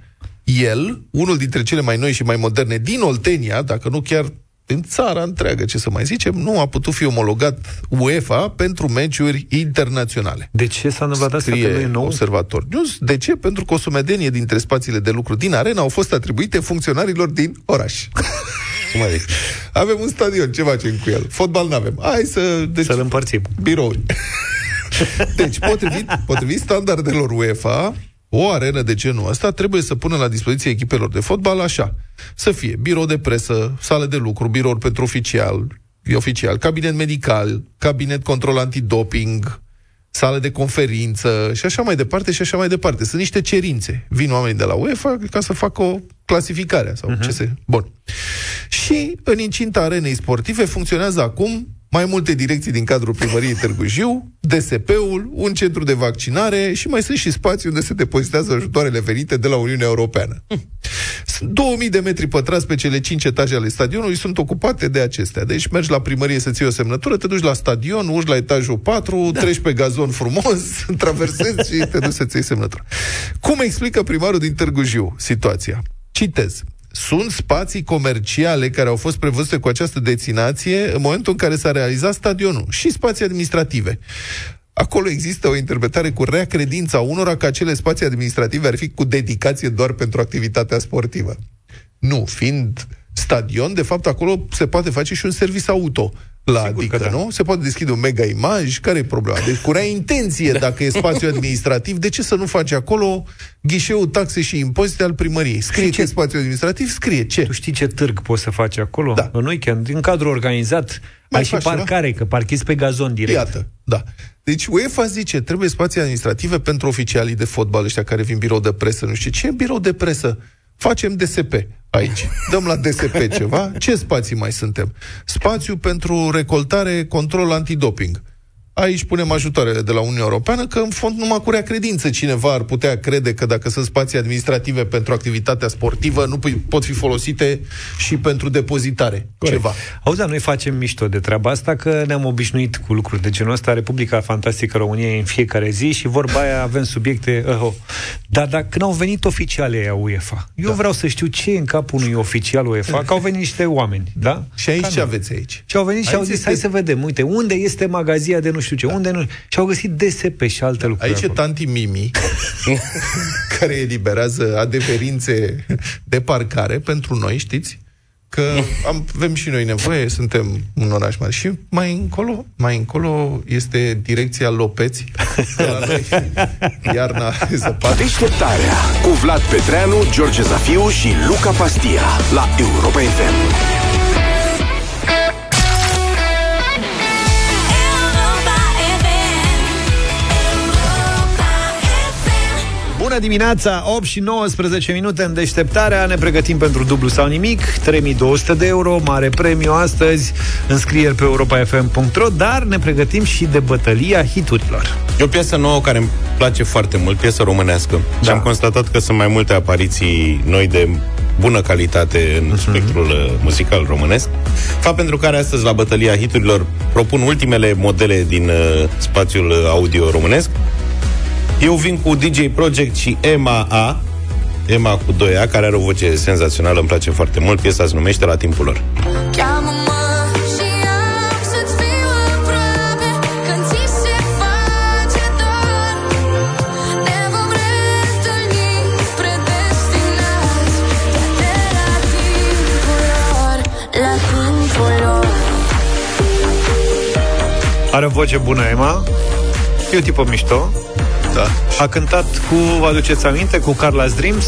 el, unul dintre cele mai noi și mai moderne din Oltenia, dacă nu chiar în țara întreagă, ce să mai zicem, nu a putut fi omologat UEFA pentru meciuri internaționale. De ce s-a întâmplat asta? Scrie Observator News. De ce? Pentru că o sumedenie dintre spațiile de lucru din arena au fost atribuite funcționarilor din oraș. Avem un stadion, ce facem cu el? Fotbal n-avem. Hai să... Deci, să-l împărțim. Birouri. Deci, potrivit standardelor UEFA, o arenă de genul ăsta trebuie să pună la dispoziție echipelor de fotbal așa. Să fie birou de presă, sală de lucru, birouri pentru oficial, cabinet medical, cabinet control antidoping, sală de conferință și așa mai departe și așa mai departe. Sunt niște cerințe. Vin oamenii de la UEFA ca să facă o clasificare sau ce se... Bun. Și în incinta arenei sportive funcționează acum mai multe direcții din cadrul primăriei Târgu Jiu, DSP-ul, un centru de vaccinare și mai sunt și spații unde se depozitează ajutoarele venite de la Uniunea Europeană. Sunt 2000 de metri pătrați pe cele 5 etaje ale stadionului, sunt ocupate de acestea. Deci mergi la primărie să ții o semnătură, te duci la stadion, urci la etajul 4, treci pe gazon frumos, traversezi și te duci să ții semnătură. Cum explică primarul din Târgu Jiu situația? Citez. Sunt spații comerciale care au fost prevăzute cu această destinație în momentul în care s-a realizat stadionul și spații administrative. Acolo există o interpretare cu rea credința unora că acele spații administrative ar fi cu dedicație doar pentru activitatea sportivă. Nu, fiind stadion, de fapt acolo se poate face și un serviciu auto. La adică, da. Nu? Se poate deschide un mega imaj, care e problema? Deci cu rea intenție, dacă e spațiu administrativ, de ce să nu faci acolo ghișeul taxe și impozite al primăriei? Scrie ce spațiu administrativ, scrie ce. Tu știi ce târg poți să faci acolo? Da. În weekend, în cadrul organizat, mai ai și parcare, da? Că parchezi pe gazon direct. Iată, da. Deci UEFA zice, trebuie spații administrative pentru oficialii de fotbal ăștia care vin birou de presă, nu știu ce e birou de presă. Facem DSP aici. Dăm la DSP ceva. Ce spații mai suntem? Spațiu pentru recoltare, control, antidoping. Aici punem ajutoarele de la Uniunea Europeană, că în fond numai cu rea credință cineva ar putea crede că dacă sunt spații administrative pentru activitatea sportivă, nu pot fi folosite și pentru depozitare. Corect. Ceva. Auzi, noi facem mișto de treaba asta, că ne-am obișnuit cu lucruri de genul ăsta. Republica Fantastică României în fiecare zi și vorba aia avem subiecte. Dar dacă n-au venit oficiale a UEFA, eu vreau să știu ce e în capul unui oficial UEFA, că au venit niște oameni. Da? Și aici ce aveți aici? Și au venit aici și au zis, hai să vedem, uite, unde este magazia de nu știu ce, da. Unde nu... Și au găsit DSP și alte lucruri. Aici e tanti Mimi, care eliberează adeverințe de parcare pentru noi, știți? Că avem și noi nevoie, suntem un oraș mare. Și mai încolo este direcția Lopeți, iarna zăpadă. Deșteptarea cu Vlad Petreanu, George Zafiu și Luca Pastia la Europa FM. Bună dimineața, 8:19 în deșteptarea, ne pregătim pentru dublu sau nimic, 3.200 de euro, mare premiu astăzi, înscrieri pe europafm.ro, dar ne pregătim și de bătălia hiturilor. E o piesă nouă care îmi place foarte mult, piesă românească, da. Și am constatat că sunt mai multe apariții noi de bună calitate în spectrul muzical românesc, fapt pentru care astăzi la bătălia hiturilor propun ultimele modele din spațiul audio românesc. Eu vin cu DJ Project și Ema cu 2A, care are o voce senzațională, îmi place foarte mult. Piesa se numește La timpul lor. Are o voce bună, Ema. E o tipă mișto. Da. A cântat cu, aduceți aminte, cu Carla's Dreams?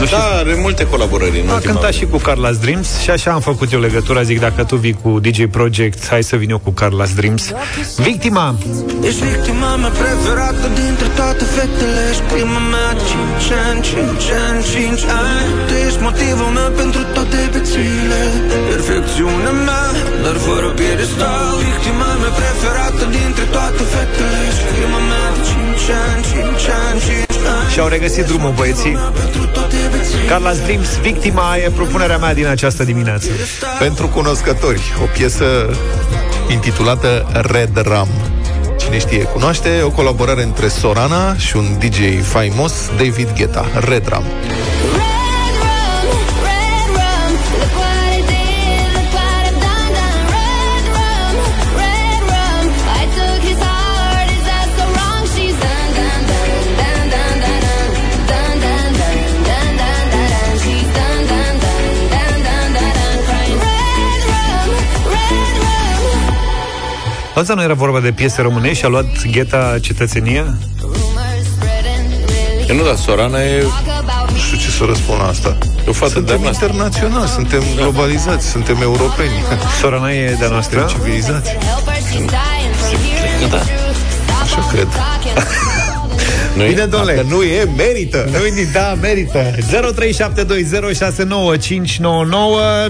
Nu. Da, are multe colaborări. A cântat și cu Carla's Dreams și așa am făcut eu legătura. Zic, dacă tu vii cu DJ Project, hai să vin eu cu Carla's Dreams. Victima! Ești victima mea preferată dintre toate fetele. Ești prima mea 5 ani. Tu ești motivul meu pentru toate viețile. Perfecțiunea mea, dar fără piedestal. Victima mea preferată dintre toate fetele. Ești prima mea 5 ani. Și-au regăsit drumul, băieții. Carla's Dreams, Victima, e propunerea mea din această dimineață. Pentru cunoscători, o piesă intitulată Red Rum. Cine știe, cunoaște, o colaborare între Sorana și un DJ faimos, David Guetta, Red Rum. Asta nu era vorba de piese românești? A luat Guetta cetățenia? E, nu, da, Sorana e... Nu știu ce să răspund la asta. Suntem internaționali, suntem globalizați, suntem europeni. Sorana e de-a noastră? Suntem civilizați. Da. Așa cred. Nu bine, domnule, nu e, merită. Nu-i, da, merită. 0372069599.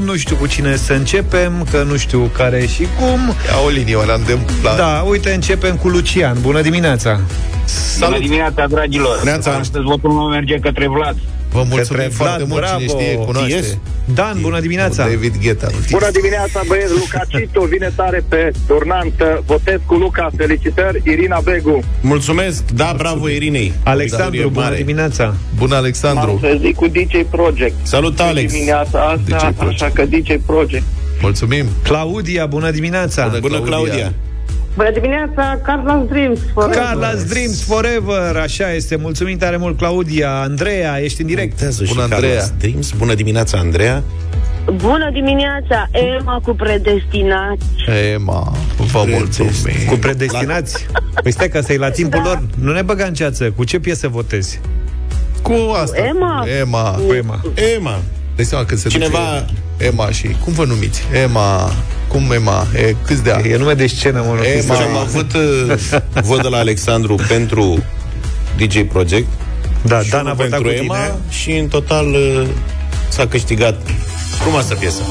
Nu știu cu cine să începem, că nu știu care și cum. Ia o linie, ăla îndemplă. Da, uite, începem cu Lucian. Bună dimineața. Salut. Bună dimineața, dragilor. Bună. Astăzi votul meu merge către Vlad. Vă mulțumim foarte mult, cine știe, cunoaște. Dan, bună dimineața. David Guetta. Bună dimineața, băieți. Lucacito vine tare pe turnantă. Votez cu Luca, felicitări. Irina Begu. Mulțumesc, da, bravo Irinei. Alexandru, bună dimineața. Bună, Alexandru. M-am trezit cu DJ Project. Salut, Alex. Dimineața asta, așa că DJ Project. Mulțumim. Claudia, bună dimineața. Bună, Claudia. Bună dimineața, Carla's Dreams Forever. Carla's Dreams Forever, așa este. Mulțumim tare mult, Claudia. Andreea, ești în direct. Bună, Andreea. Dreams. Bună dimineața, Andreea. Bună dimineața, Ema cu predestinați. Ema, vă mulțumim. Cu predestinați? Păi stai că asta e la timpul lor. Nu ne băga în ceață. Cu ce piesă votezi? Cu asta. Ema. Ema. Cu Ema. Ema. Dă-i seama când se cineva... duce Ema și... Cum vă numiți? Ema... Cum Ema? E, câți de ani? E nume de scenă, mă. Ema. Am avut vot de la Alexandru pentru DJ Project. Da, Dan a votat pentru Ema tine. Și în total s-a câștigat frumoasă piesă.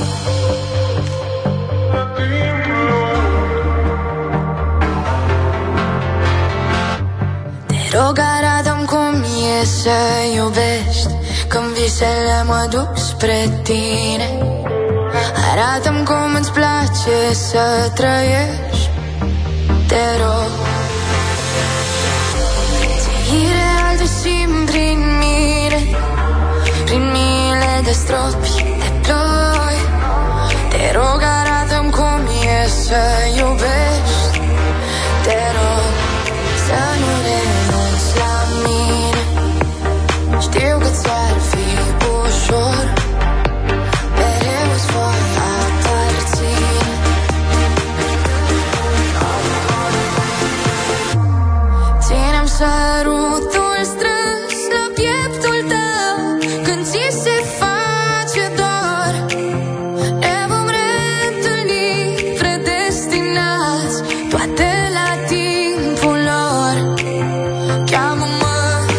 Te rog, arată-mi cum e să iubești, când visele mă duc spre tine. Arată-mi cum îți place să trăiești, te rog. Ți-e ireal de simt prin mine, prin mile de stropi, de ploi. Te rog, arată-mi cum e să iubești, te rog. Să nu renunți la mine, știu că ți-ar fi ușor. Sărutul strâns la pieptul tău, când ți se face dor. Ne vom reîntâlni predestinați, toate la timpul lor. Cheamă-mă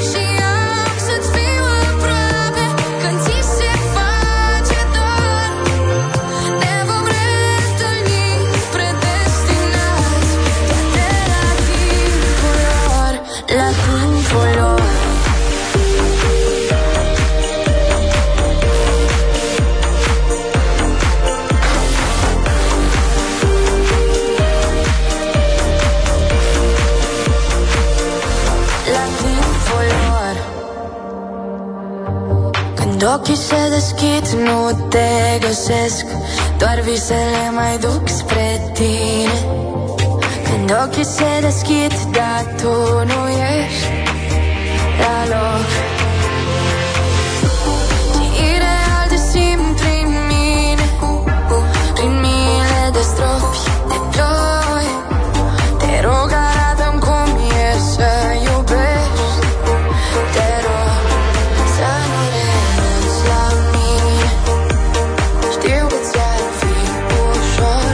și am să-ți fiu aproape, când ți se face dor. Ne vom reîntâlni predestinați, toate la timpul lor. La timpul lor. La timpul lor. Când ochii se deschid, nu te găsesc, doar visele mai duc spre tine. Când ochii se deschid, dar tu nu ești la loc. Ce ireal de simt prin mine, prin mile de strofi, de ploi. Te rog, arată-mi cum e să iubești, te rog. Să nu renunți la mine, știu că ți-ar fi ușor.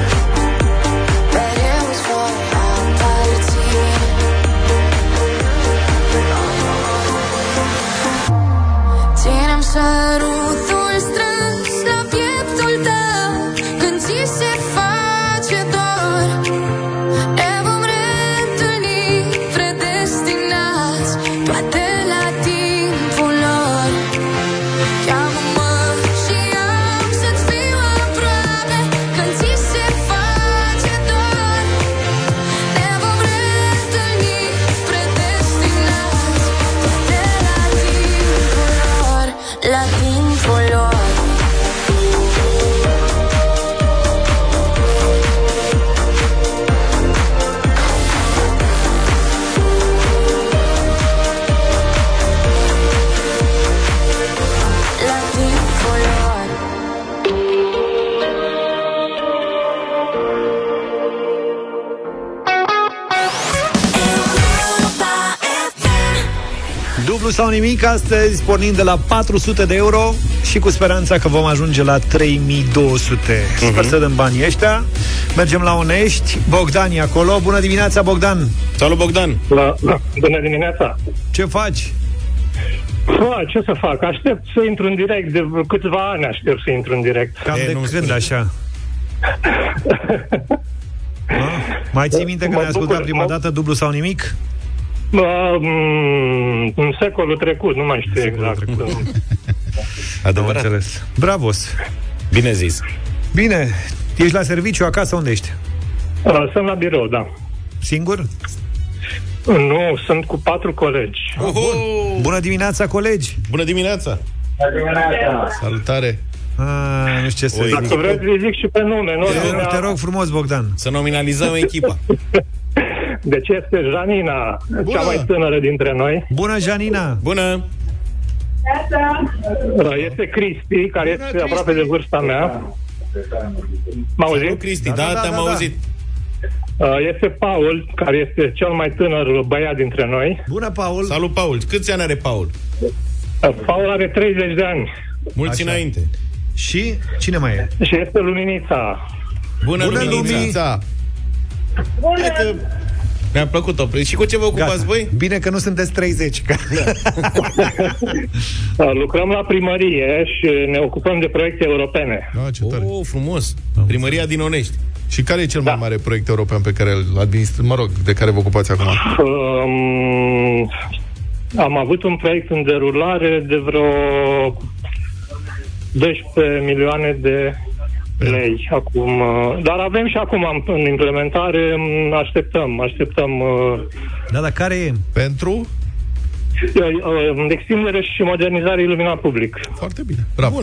sau nimic astăzi, pornind de la 400 de euro și cu speranța că vom ajunge la 3200. Sper să dăm banii ăștia. Mergem la Onești. Bogdan e acolo. Bună dimineața, Bogdan! Salut, Bogdan! Bună dimineața! Ce faci? Ce să fac? Aștept să intru în direct. De câțiva ani aștept să intru în direct. Cam de când așa? Mai ții minte când ai ascultat prima dată Dublu sau nimic? În secolul trecut, nu mai știu exact. Adevărat. Bravos. Bine zis. Bine. Ești la serviciu, acasă, unde ești? Sunt la birou, da. Singur? Nu, sunt cu 4 colegi. Bun. Bună dimineața, colegi! Bună dimineața! Bună dimineața! Salutare! Nu știu ce să zic. Dacă vreau să le zic și pe nume, nu? Te rog frumos, Bogdan. Să nominalizăm echipa. Deci este Janina, cea mai tânără dintre noi. Bună, Janina! Bună! Este Cristi, care este aproape de vârsta mea. M-a auzit? Cristi, da, te-am auzit. Este Paul, care este cel mai tânăr băiat dintre noi. Bună, Paul! Salut, Paul! Câți ani are Paul? Paul are 30 de ani. Mulți înainte. Și cine mai e? Și este Luminița. Bună, Luminița! Bună! Mi-a plăcut o prezint. Și cu ce vă ocupați voi? Bine că nu sunteți 30. Lucrăm la primărie și ne ocupăm de proiecte europene. Frumos! Primăria din Onești. Și care e cel mai mare proiect european pe care îl administrați, de care vă ocupați acum? Am avut un proiect în derulare de vreo 12 milioane de lei acum, dar avem și acum în implementare, așteptăm. Da, dar care e? Pentru? Extindere și modernizare iluminat public. Foarte bine. Bravo.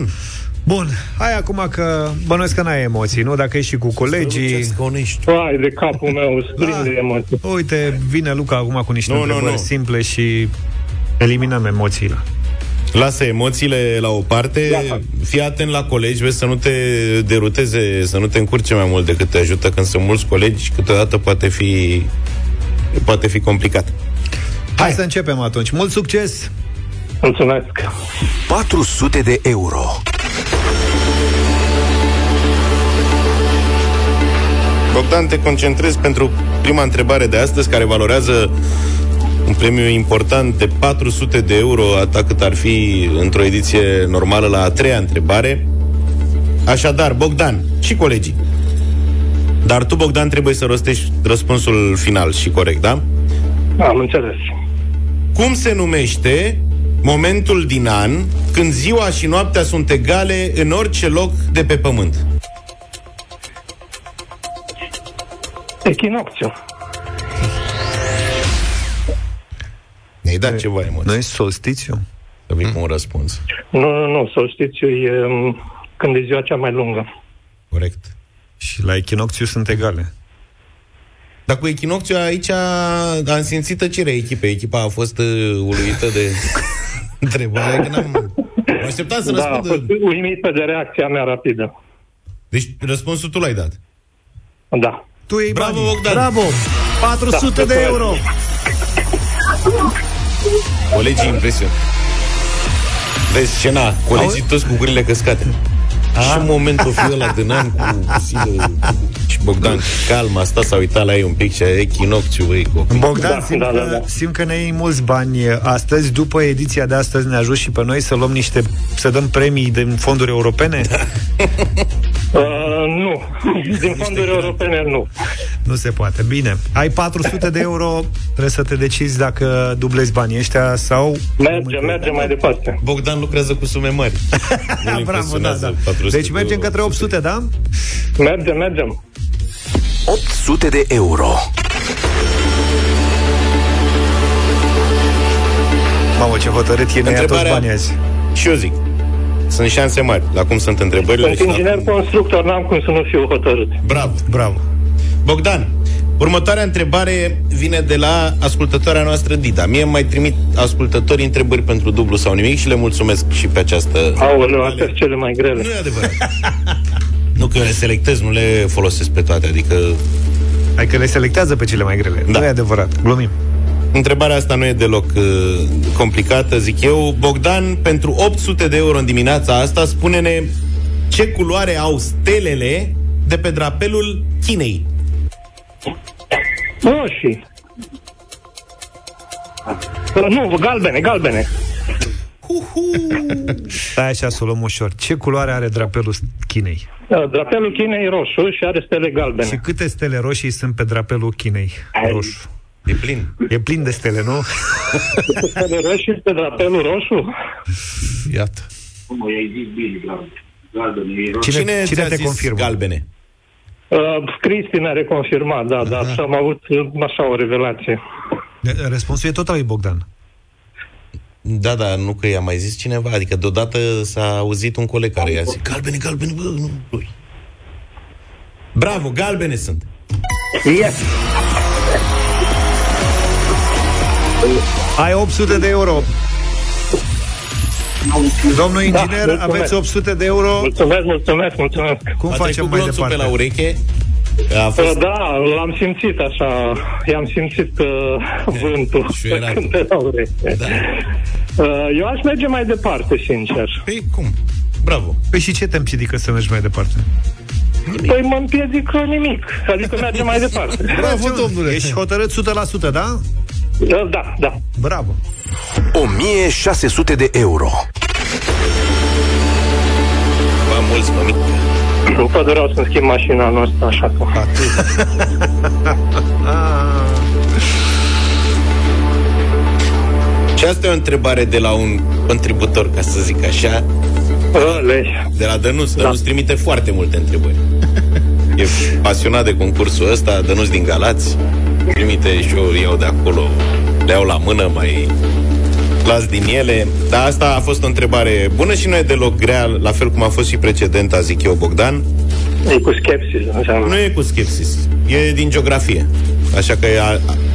Bun, hai acum că bănuiesc că n-ai emoții, nu? Dacă ești și cu colegii... Hai de capul meu, plin de emoții. Uite, vine Luca acum cu niște întrebări simple și eliminăm emoțiile. Lasă emoțiile la o parte, fii atent la colegi, vezi să nu te deruteze, să nu te încurce mai mult decât te ajută. Când sunt mulți colegi, câteodată poate fi complicat. Hai să începem atunci. Mult succes! Mulțumesc! 400 de euro. Bogdan, te concentrezi pentru prima întrebare de astăzi, care valorează un premiu important de 400 de euro, atât cât ar fi într-o ediție normală la a treia întrebare. Așadar, Bogdan și colegii. Dar tu, Bogdan, trebuie să rostești răspunsul final și corect, da? Am înțeles. Cum se numește momentul din an când ziua și noaptea sunt egale în orice loc de pe pământ? Echinocțiu. Ne-ai dat ceva emoții. Nu e solstițiu? Să vin cu un răspuns. Nu, solstițiu e când e ziua cea mai lungă. Corect. Și la echinocțiu sunt egale. Dar cu echinocțiu aici am simțit tăcerea echipei. Echipa a fost uluită de întrebare. Mă așteptam să răspundă. A fost uimită de reacția mea rapidă. Deci răspunsul tu l-ai dat? Da. Tu iei banii. Bravo, Bogdan. Bravo. 400 de euro. Colegii impresion. Vezi scena, colegii toți cu gurile căscate. Și în momentul fiu ăla din an cu zile. Și Bogdan, calm, a stat, s-a uitat la ei un pic și a echinocțiu, băi, copii. Bogdan, simt că ne iei mulți bani astăzi. După ediția de astăzi ne ajut și pe noi să luăm niște, să dăm premii din fonduri europene? Nu, din fonduri europene nu. Nu se poate, bine. Ai 400 de euro, trebuie să te decizi dacă dublezi banii ăștia sau... Mergem mai departe. Bogdan lucrează cu sume mari. Bravo, da. 400, deci mergem către 800, da? Mergem. 800 de euro. Mamă, ce hotărât e, ne ia toți banii azi. Și eu zic, sunt șanse mari. La cum sunt întrebările. Sunt inginer constructor, n-am cum să nu fiu hotărât. Bravo. Bogdan, următoarea întrebare vine de la ascultătoarea noastră, Dida. Mie mai trimit ascultătorii întrebări pentru dublu sau nimic și le mulțumesc și pe această... Aoleu, astea sunt cele mai grele. Nu e adevărat. Nu că le selectez, nu le folosesc pe toate, adică... Hai că le selectează pe cele mai grele. Da. Nu e adevărat, glumim. Întrebarea asta nu e deloc complicată, zic eu. Bogdan, pentru 800 de euro în dimineața asta, spune-ne ce culoare au stelele de pe drapelul Chinei. Roșii. Nu, galbene. Stai așa să o luăm ușor. Ce culoare are drapelul Chinei? Drapelul Chinei e roșu și are stele galbene. Și câte stele roșii sunt pe drapelul Chinei? Roșu. E plin. E plin de stele, nu? Stele roșii pe drapelul roșu? Iată. Cum i-ai zis bine, galbene. Cine te confirmă? Galbene. Cristina a reconfirmat, da, dar am avut așa o revelație. Răspunsul e tot al lui Bogdan. Da, da, nu că i-a mai zis cineva. Adică deodată s-a auzit un coleg care i-a zis Galbene, bă, nu. Bravo, galbene sunt. Yes. Ai 800 de euro. Domnul inginer, da, aveți 800 de euro. Mulțumesc. Cum facem mai departe? Pe la ureche? A fost... Da, l-am simțit așa. I-am simțit vântul când pe la ureche, da. Eu aș merge mai departe, sincer. Păi cum? Bravo. Păi și ce te împiedică să mergi mai departe? Păi mă împiedică nimic. Adică mergem mai departe. Bravo, domnule. Ești hotărât 100%, da? Da. Bravo. 1600 de euro. Vă mulți, mămică. Nu prea doreau să-mi schimb mașina noastră, așa că... Și asta e o întrebare de la un contributor, ca să zic așa. De la Dănuț. Dănuț trimite foarte multe întrebări. E pasionat de concursul ăsta, Dănuț din Galați. Trimite și eu iau de acolo, le iau la mână, mai las din ele. Dar asta a fost o întrebare bună și nu e deloc grea, la fel cum a fost și precedenta, zic eu, Bogdan. E cu skepsis, așa. Nu e cu skepsis, e din geografie. Așa că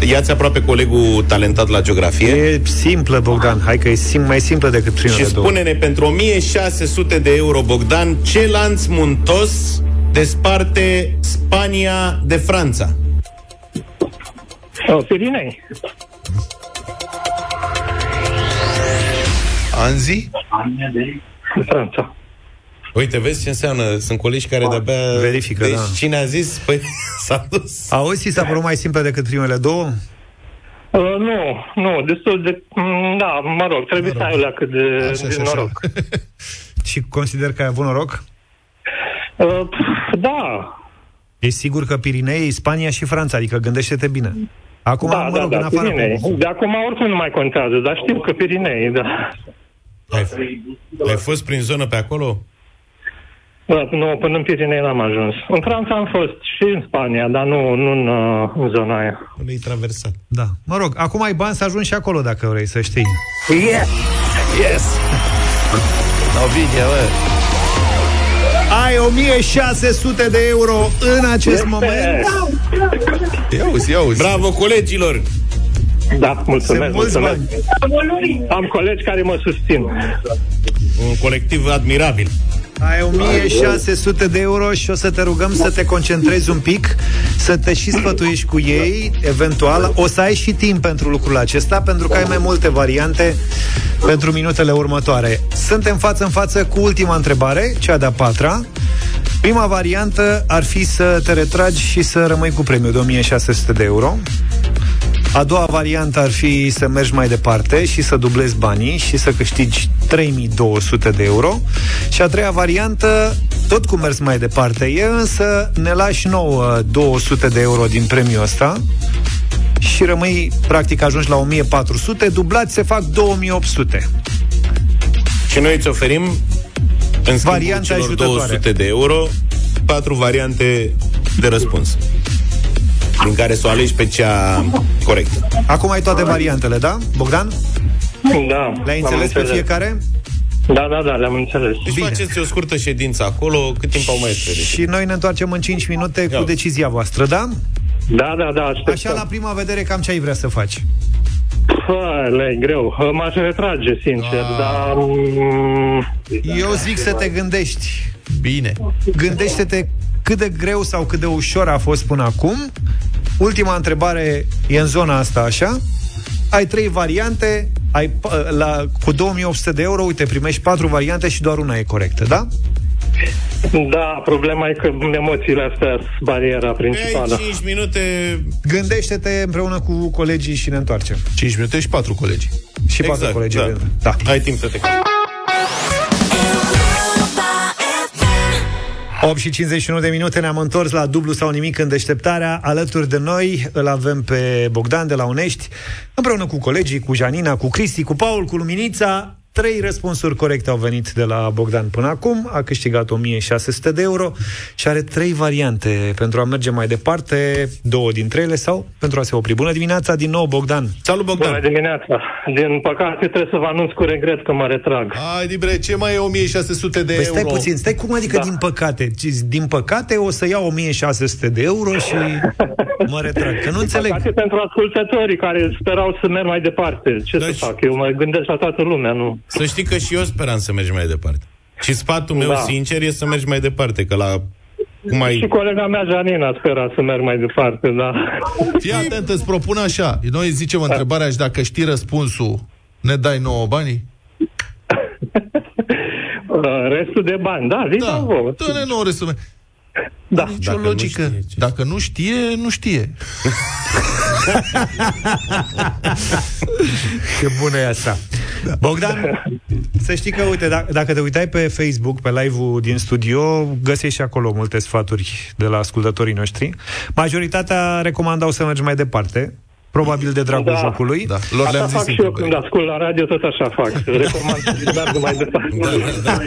ia-ți aproape colegul talentat la geografie. E simplă, Bogdan, hai că e mai simplă decât primele două. Și spune-ne, pentru 1600 de euro, Bogdan, ce lanț muntos desparte Spania de Franța? Pirinei. Anzi? Franța. Uite, vezi ce înseamnă? Sunt colegi care de-abia... Verifică, deci, da. Cine a zis? Păi s-a dus. Auzi, s-a părut mai simplă decât primele două? Nu, destul de... Da, mă rog, trebuie să ai la cât de, așa, de noroc. Și consider că ai avut noroc? Da. E sigur că Pirinei, Spania și Franța, adică gândește-te bine. Acum, în afară cu... De acum oricum nu mai contează, dar știu că Pirinei, da. Ai fost prin zonă pe acolo? Da, nu, până în Pirinei n-am ajuns. În Franța am fost și în Spania, dar nu în zona aia. Nu-i traversat. Da. Mă rog, acum ai bani să ajungi și acolo dacă vrei, să știi. Yes! Ovidia, bă! Ai 1600 de euro în acest moment. Ia uzi. Bravo, colegilor. Da, mulțumesc. Am colegi care mă susțin. Un colectiv admirabil. Ai 1600 de euro și o să te rugăm să te concentrezi un pic, să te și sfătuiești cu ei, eventual. O să ai și timp pentru lucrul acesta, pentru că ai mai multe variante pentru minutele următoare. Suntem față în față cu ultima întrebare, cea de-a patra. Prima variantă ar fi să te retragi și să rămâi cu premiul de 1600 de euro. A doua variantă ar fi să mergi mai departe și să dublezi banii și să câștigi 3200 de euro. Și a treia variantă, tot cum mergi mai departe, însă ne lași nouă 200 de euro din premiul ăsta și rămâi, practic ajungi la 1400, dublați se fac 2800. Și noi îți oferim, în schimbul celor 200 de euro, 4 variante de răspuns, din care să o alegi pe cea corectă. Acum ai toate variantele, da, Bogdan? Da. Le-ai înțeles pe fiecare? Da, le-am înțeles. Deci bine, faceți o scurtă ședință acolo, cât timp au mai este. Și noi ne întoarcem în 5 minute cu decizia voastră, da? Da, așteptăm. Așa, la prima vedere, cam ce ai vrea să faci? E greu. M-aș retrage, sincer, dar... Eu zic să te gândești. Bine. Gândește-te cât de greu sau cât de ușor a fost până acum. Ultima întrebare e în zona asta, așa. ai trei variante, ai, cu 2800 de euro, uite, primești patru variante și doar una e corectă, da? Da, problema e că emoțiile astea sunt bariera principală. Ei, 5 minute... Gândește-te împreună cu colegii și ne întoarcem. 5 minute și 4 colegi. Și exact, 4 colegi. Da. Da. Ai timp să te... 8 și 51 de minute, ne-am întors la dublu sau nimic în deșteptarea. Alături de noi îl avem pe Bogdan de la Onești, împreună cu colegii, cu Janina, cu Cristi, cu Paul, cu Luminița. 3 răspunsuri corecte au venit de la Bogdan până acum, a câștigat 1600 de euro și are 3 variante pentru a merge mai departe, 2 dintre ele sau pentru a se opri. Bună dimineața din nou, Bogdan! Salut, Bogdan! Bună dimineața! Din păcate trebuie să vă anunț cu regret că mă retrag. Hai, Dibre, ce mai e 1600 de euro? Păi stai puțin, stai, cum adică da. Din păcate? Din păcate o să iau 1600 de euro și mă retrag, că nu înțeleg. Păcate pentru ascultătorii care sperau să merg mai departe. Ce să fac? Eu mă gândesc la toată lumea, nu? Să știi că și eu speram să mergi mai departe. Și sfatul meu, sincer, e să mergi mai departe, că la... Cum ai... Și colega mea, Janina, spera să merg mai departe, da. Fii atent, îți propun așa. Noi zicem întrebarea și dacă știi răspunsul, ne dai nouă banii? Restul de bani, da, zic da. Vouă. Dă-ne nouă restul. Da. Nici o logică. Nu știe, dacă nu știe, nu știe. Ce bună e asta. Da. Bogdan, să știi că, uite, dacă te uitai pe Facebook, pe live-ul din studio, găsești și acolo multe sfaturi de la ascultătorii noștri. Majoritatea recomandau să mergi mai departe, probabil de dragul jocului. Da. Lor le-am zis fac și eu când ascult la radio, tot așa fac. Recomand să merg mai departe. Da.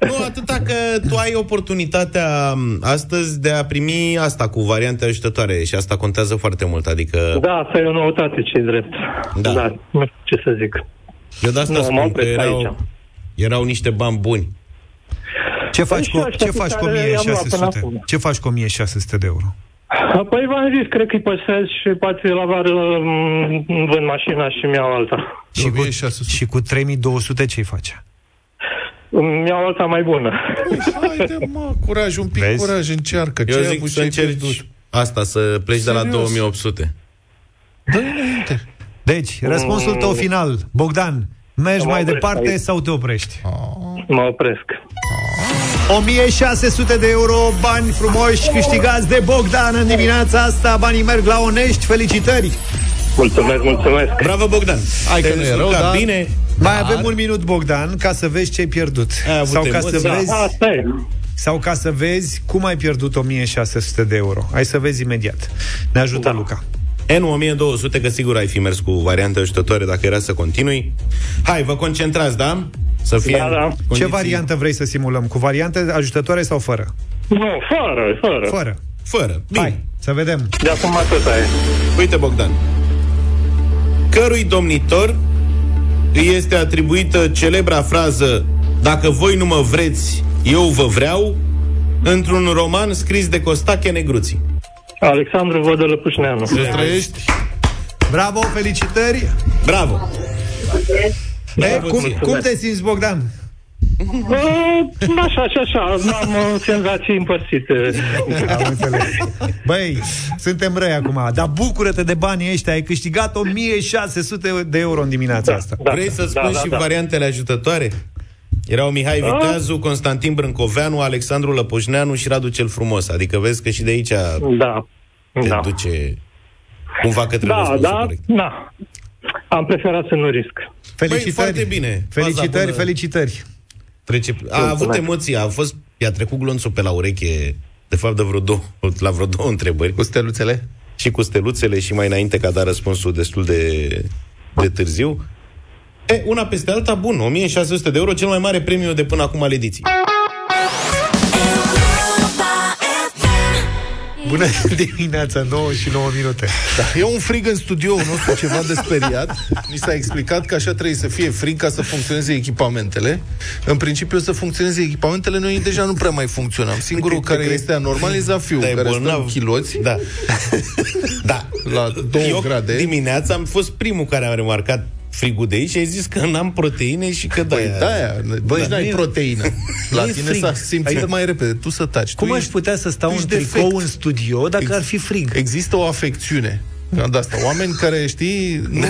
Nu, atâta că tu ai oportunitatea astăzi de a primi asta cu variante ajutătoare și asta contează foarte mult, adică... Da, asta e o noutate, ce-i drept. Da. Da. Ce să zic. Eu de asta spun că erau niște bani buni. Ce faci cu 1600 de euro? Păi v-am zis, cred că-i păsesc și poate la vară vând mașina și mi-au alta. Și cu 3200 ce-i face? Îmi iau alta mai bună. Haide, mă, curaj, un pic. Vezi? Curaj, încearcă. Eu zic să încerci asta, să pleci serios de la 2800. Dă-i înainte. Deci, răspunsul tău final, Bogdan, mergi mai departe sau te oprești? Mă opresc. 1600 de euro, bani frumoși câștigați de Bogdan în dimineața asta. Banii merg la Onești, felicitări. Mulțumesc. Bravo, Bogdan. Ai că nu e rău, dar... bine. Mai avem un minut, Bogdan, ca să vezi ce-ai pierdut. Sau ca să vezi cum ai pierdut 1600 de euro. Hai să vezi imediat. Ne ajută Luca. N1200, că sigur ai fi mers cu variante ajutătoare dacă era să continui. Hai, vă concentrați, da? Să fie Ce variantă vrei să simulăm? Cu variante ajutătoare sau fără? Nu, fără. Bine. Hai, să vedem. De acum atâta e. Uite, Bogdan. Cărui domnitor îi este atribuită celebra frază "Dacă voi nu mă vreți, eu vă vreau" într-un roman scris de Costache Negruții? Alexandru Vodă-Lăpușneanu. Să trăiești. Bravo, felicitări. Bravo. Cum te simți, Bogdan? Așa, am senzații împărțite. Am înțeles. Băi, suntem răi acum, dar bucură-te de banii ăștia, ai câștigat 1600 de euro în dimineața asta. Vrei să spui și variantele ajutătoare? Erau Mihai Viteazu, Constantin Brâncoveanu, Alexandru Lăpușneanu și Radu cel Frumos. Adică vezi că și de aici te duce cumva către răspunsul corect. Am preferat să nu risc. Felicitări. Băi, foarte bine. Felicitări. A avut emoții, i-a trecut glonțul pe la ureche, de fapt la vreo două întrebări. Cu steluțele? Și cu steluțele și mai înainte, că a dat răspunsul destul de târziu. Una peste alta, bun, 1600 de euro, cel mai mare premiu de până acum al ediției. Bună dimineața, 9 și 9 minute. Da. E un frig în studioul nostru, ceva de speriat. Mi s-a explicat că așa trebuie să fie frig ca să funcționeze echipamentele. În principiu să funcționeze echipamentele, noi deja nu prea mai funcționăm. Singurul care este anormal e Zafiu, care stă în chiloți. Da. La 2 grade. Dimineața am fost primul care am remarcat frigul de aici și ai zis că n-am proteine și că Băi, n-ai proteină. La tine s-a simțit mai repede. Tu să taci. Cum aș putea să stau în tricou în studio dacă ar fi frig? Există o afecțiune de asta. Oameni care, știi, nu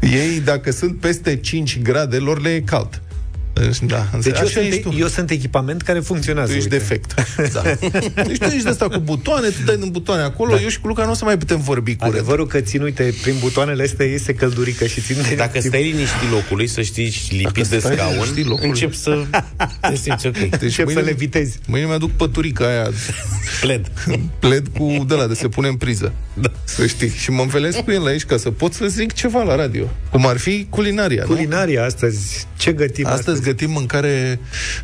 ei, dacă sunt peste 5 grade, lor le e cald. Da. Deci eu sunt echipament care funcționează. Tu ești defect. Da. Deci tu ești de asta cu butoane, tu dai în butoane acolo, da. Eu și cu Luca nu o să mai putem vorbi curent. Adevărul că țin, uite, prin butoanele astea ei se căldurică și țin. Dacă stai liniștit locului, să știi, lipit de scaun, încep să te simți ok. Deci încep să levitezi. Mâine mi-aduc păturica aia. Pled cu de la de se pune în priză. Da. Să știi. Și mă învelesc cu el aici ca să pot să zic ceva la radio. Cum ar fi culinaria. Culinaria astăzi. Ce gătim astăzi? Gătim mâncare,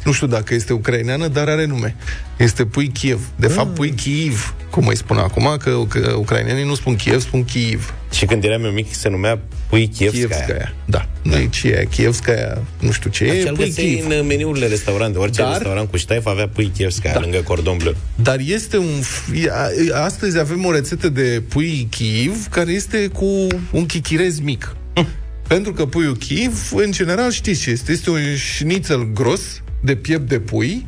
nu știu dacă este ucraineană, dar are nume. Este pui Kiev. De fapt, pui Kiev, cum îi spun acum, că ucrainenii nu spun Kiev, spun Kiev. Și când eram eu mic, se numea pui Kievskaya. Da. Deci e Kievskaya, nu știu ce e, pui Kiev. În meniurile restaurante, orice restaurant cu ștaif avea pui Kievskaya, da, lângă cordon bleu. Dar este astăzi avem o rețetă de pui Kiev care este cu un chichirez mic. Pentru că puiul Kiev, în general, știți ce este? Este un șnițel gros de piept de pui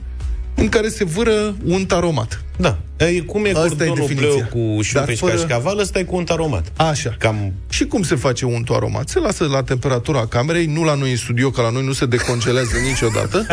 în care se vâră unt aromat. Da. E cum e cordonul bleu cu șumpeș cașcaval, ăsta e cu unt aromat. Așa. Cam... Și cum se face untul aromat? Se lasă la temperatura camerei, nu la noi în studio, că la noi nu se decongelează niciodată,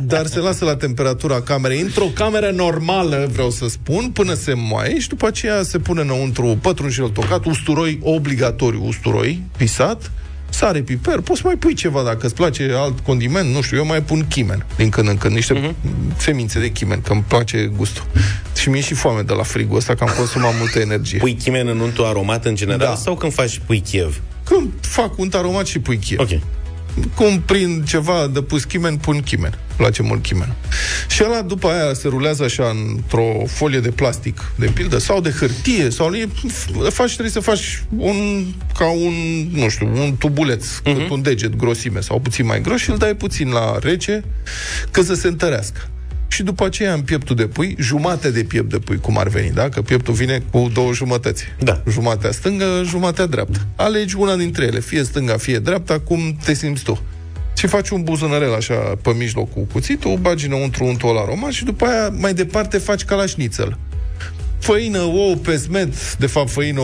dar se lasă la temperatura camerei, într-o cameră normală, vreau să spun, până se moaie și după aceea se pune înăuntru pătrunjel tocat, usturoi, obligatoriu usturoi, pisat, sare, piper, poți mai pui ceva dacă îți place alt condiment, nu știu, eu mai pun chimen din când în când, niște semințe de chimen, că îmi place gustul. Și mi-e și foame de la frigul ăsta, că am consumat multă energie. Pui chimen în untul aromat în general, da, sau când faci pui Kiev? Când fac unt aromat și pui Kiev. Okay. Cum prind ceva de pus chimen, pun chimen. Îmi place mult chimen. Și ăla după aia se rulează așa într-o folie de plastic, de pildă, sau de hârtie, sau trebuie să faci un tubuleț, cât un deget grosime sau puțin mai gros și îl dai puțin la rece ca să se întărească. Și după aceea în pieptul de pui, jumate de piept de pui, cum ar veni, da? Că pieptul vine cu două jumătăți. Da. Jumatea stângă, jumatea dreaptă. Alegi una dintre ele, fie stânga, fie dreapta, cum te simți tu. Și faci un buzunărel așa pe mijloc cu cuțitul, bagi înăuntru untul ăla aromat și după aia mai departe faci ca la șnițel. Făină, ou, pesmet, de fapt făină,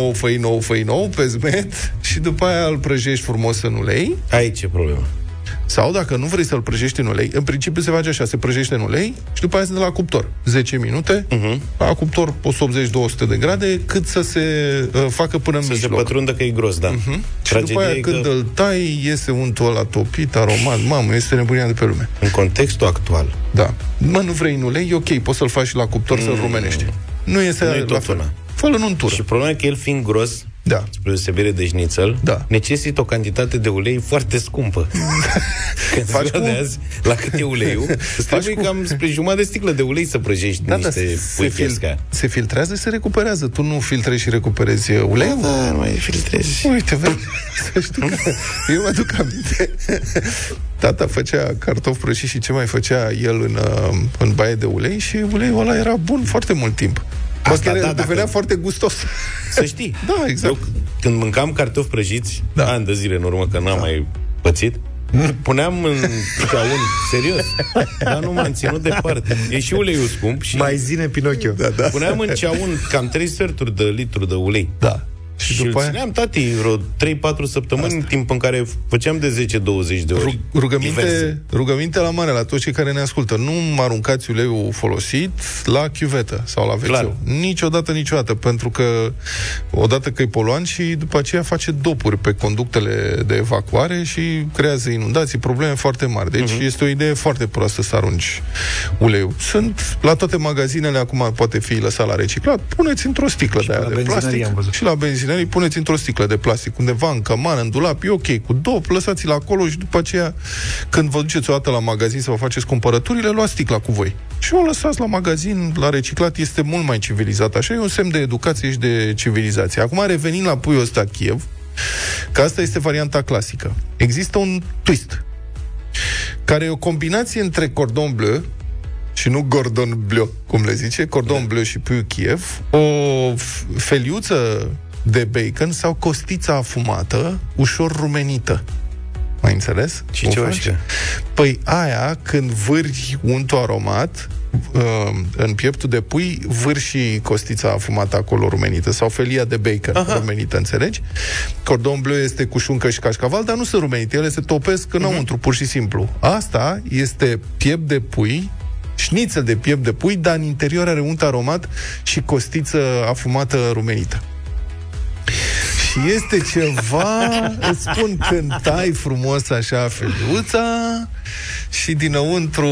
ou, pesmet și după aia îl prăjești frumos în ulei. Aici e problema. Sau dacă nu vrei să-l prăjești în ulei, în principiu se face așa, se prăjește în ulei și după aia se dă la cuptor. 10 minute, la cuptor 180-200 de grade, cât să se facă până în mijloc. Să se pătrundă că e gros, da. Și după aia când îl tai, iese untul ăla topit, aromat, mamă, este nebunia de pe lume. În contextul actual. Da. Mă, nu vrei în ulei, e ok, poți să-l faci și la cuptor să-l rumenești. Nu iese la fel. Fă-l în untură. Și problema e că el fiind gros... Da. Spre deosebire de șnițel, da, necesită o cantitate de ulei foarte scumpă. Când faci de azi, la cât e uleiul, trebuie cam spre jumătate de sticlă de ulei să prăjești, da, niște pui Kiev. Se filtrează și se recuperează. Tu nu filtrezi și recuperezi uleiul? Da, nu mai filtrezi. Uite, vezi, să știu că eu mi-aduc aminte. Tata făcea cartofi prăjiți și ce mai făcea el în baie de ulei și uleiul ăla era bun foarte mult timp. Asta, da, devenea foarte gustos. Să știi. Da, exact. Eu, când mâncam cartofi prăjiți, ani de zile în urmă, că n-am mai pățit, puneam în scaun, serios, dar nu m-am ținut departe. E și uleiul scump. Și mai zine Pinocchio. Da. Puneam în scaun cam 3/4 de litru de ulei. Da. Și după îl țineam, tati, vreo 3-4 săptămâni, asta, în timp în care făceam de 10-20 de ori. Rugăminte la mare, la toți cei care ne ascultă. Nu aruncați uleiul folosit la chiuvetă sau la WC. Niciodată, pentru că odată că e poluant și după aceea face dopuri pe conductele de evacuare și creează inundații, probleme foarte mari. Deci este o idee foarte proastă să arunci uleiul. Sunt la toate magazinele acum, poate fi lăsat la reciclat. Puneți într-o sticlă de aia de plastic și la benzină. Puneți într-o sticlă de plastic, undeva în cămană, în dulap, e ok, cu dop, lăsați-l acolo și după aceea, când vă duceți o dată la magazin să vă faceți cumpărăturile, luați sticla cu voi. Și o lăsați la magazin, la reciclat, este mult mai civilizat. Așa e un semn de educație și de civilizație. Acum revenim la puiul ăsta Kiev, că asta este varianta clasică. Există un twist, care e o combinație între cordon bleu și nu Gordon Bleu, cum le zice, cordon bleu și puiul Kiev, o feliuță de bacon sau costița afumată, ușor rumenită. Mai înțeles? Și ce faci? Păi aia, când vâri untul aromat, în pieptul de pui vârșii costița afumată acolo rumenită sau felia de bacon rumenită, înțelegi? Cordon bleu este cu șuncă și cașcaval, dar nu sunt rumenite, ele se topesc înăuntru, pur și simplu. Asta este piept de pui, șnițel de piept de pui, dar în interior are unt aromat și costiță afumată rumenită. Și este ceva, îți spun, când tai frumos așa feliuța și dinăuntru,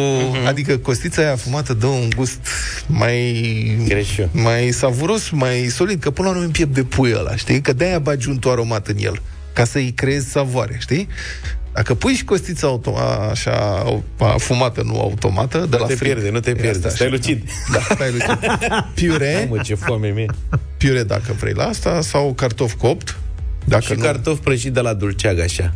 adică costița aia afumată dă un gust mai savuros, mai solid, că până la urmă e piept de pui ăla, știi? Că de-aia bagi untul aromat în el, ca să-i creezi savoare, știi? Dacă pui și costița așa afumată, nu automată, de la fript. Nu te pierde, stai lucid. Da, stai lucid. Piure. Mamă, ce foame mie. Piure dacă vrei la asta, sau cartof copt. Dacă și nu, cartof prăjit de la dulceag, așa.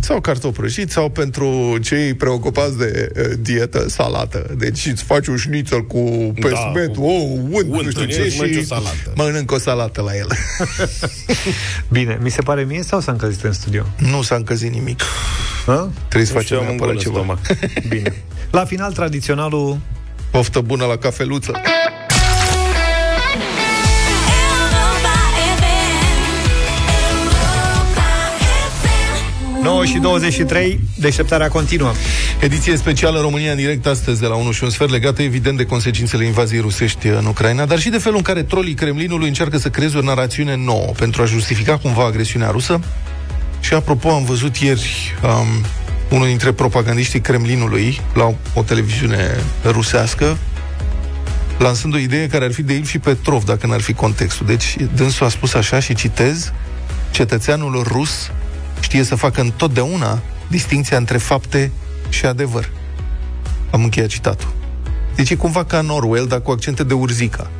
Sau cartof prăjit, sau pentru cei preocupați de dietă, salată. Deci îți faci un șnițel cu pesmet, unt, nu știu ce, și mănânc o salată la el. Bine, mi se pare mie sau s-a încălzit în studio? Nu s-a încălzit nimic. A? Trebuie să facem neapărat ceva. Bine. La final, tradiționalul poftă bună la cafeluță. Și 23, deșteptarea continuă. Ediție specială România în direct astăzi de la 1:15, legată evident de consecințele invaziei rusești în Ucraina, dar și de felul în care trolii Kremlinului încearcă să creeze o narațiune nouă pentru a justifica cumva agresiunea rusă. Și apropo, am văzut ieri unul dintre propagandiștii Kremlinului la o televiziune rusească lansând o idee care ar fi de el și Petrov dacă n-ar fi contextul. Deci dânsul a spus așa și citez: cetățeanul rus știe să facă întotdeauna distinția între fapte și adevăr. Am încheiat citatul. Deci e cumva ca în Orwell, dar cu accente de urzica.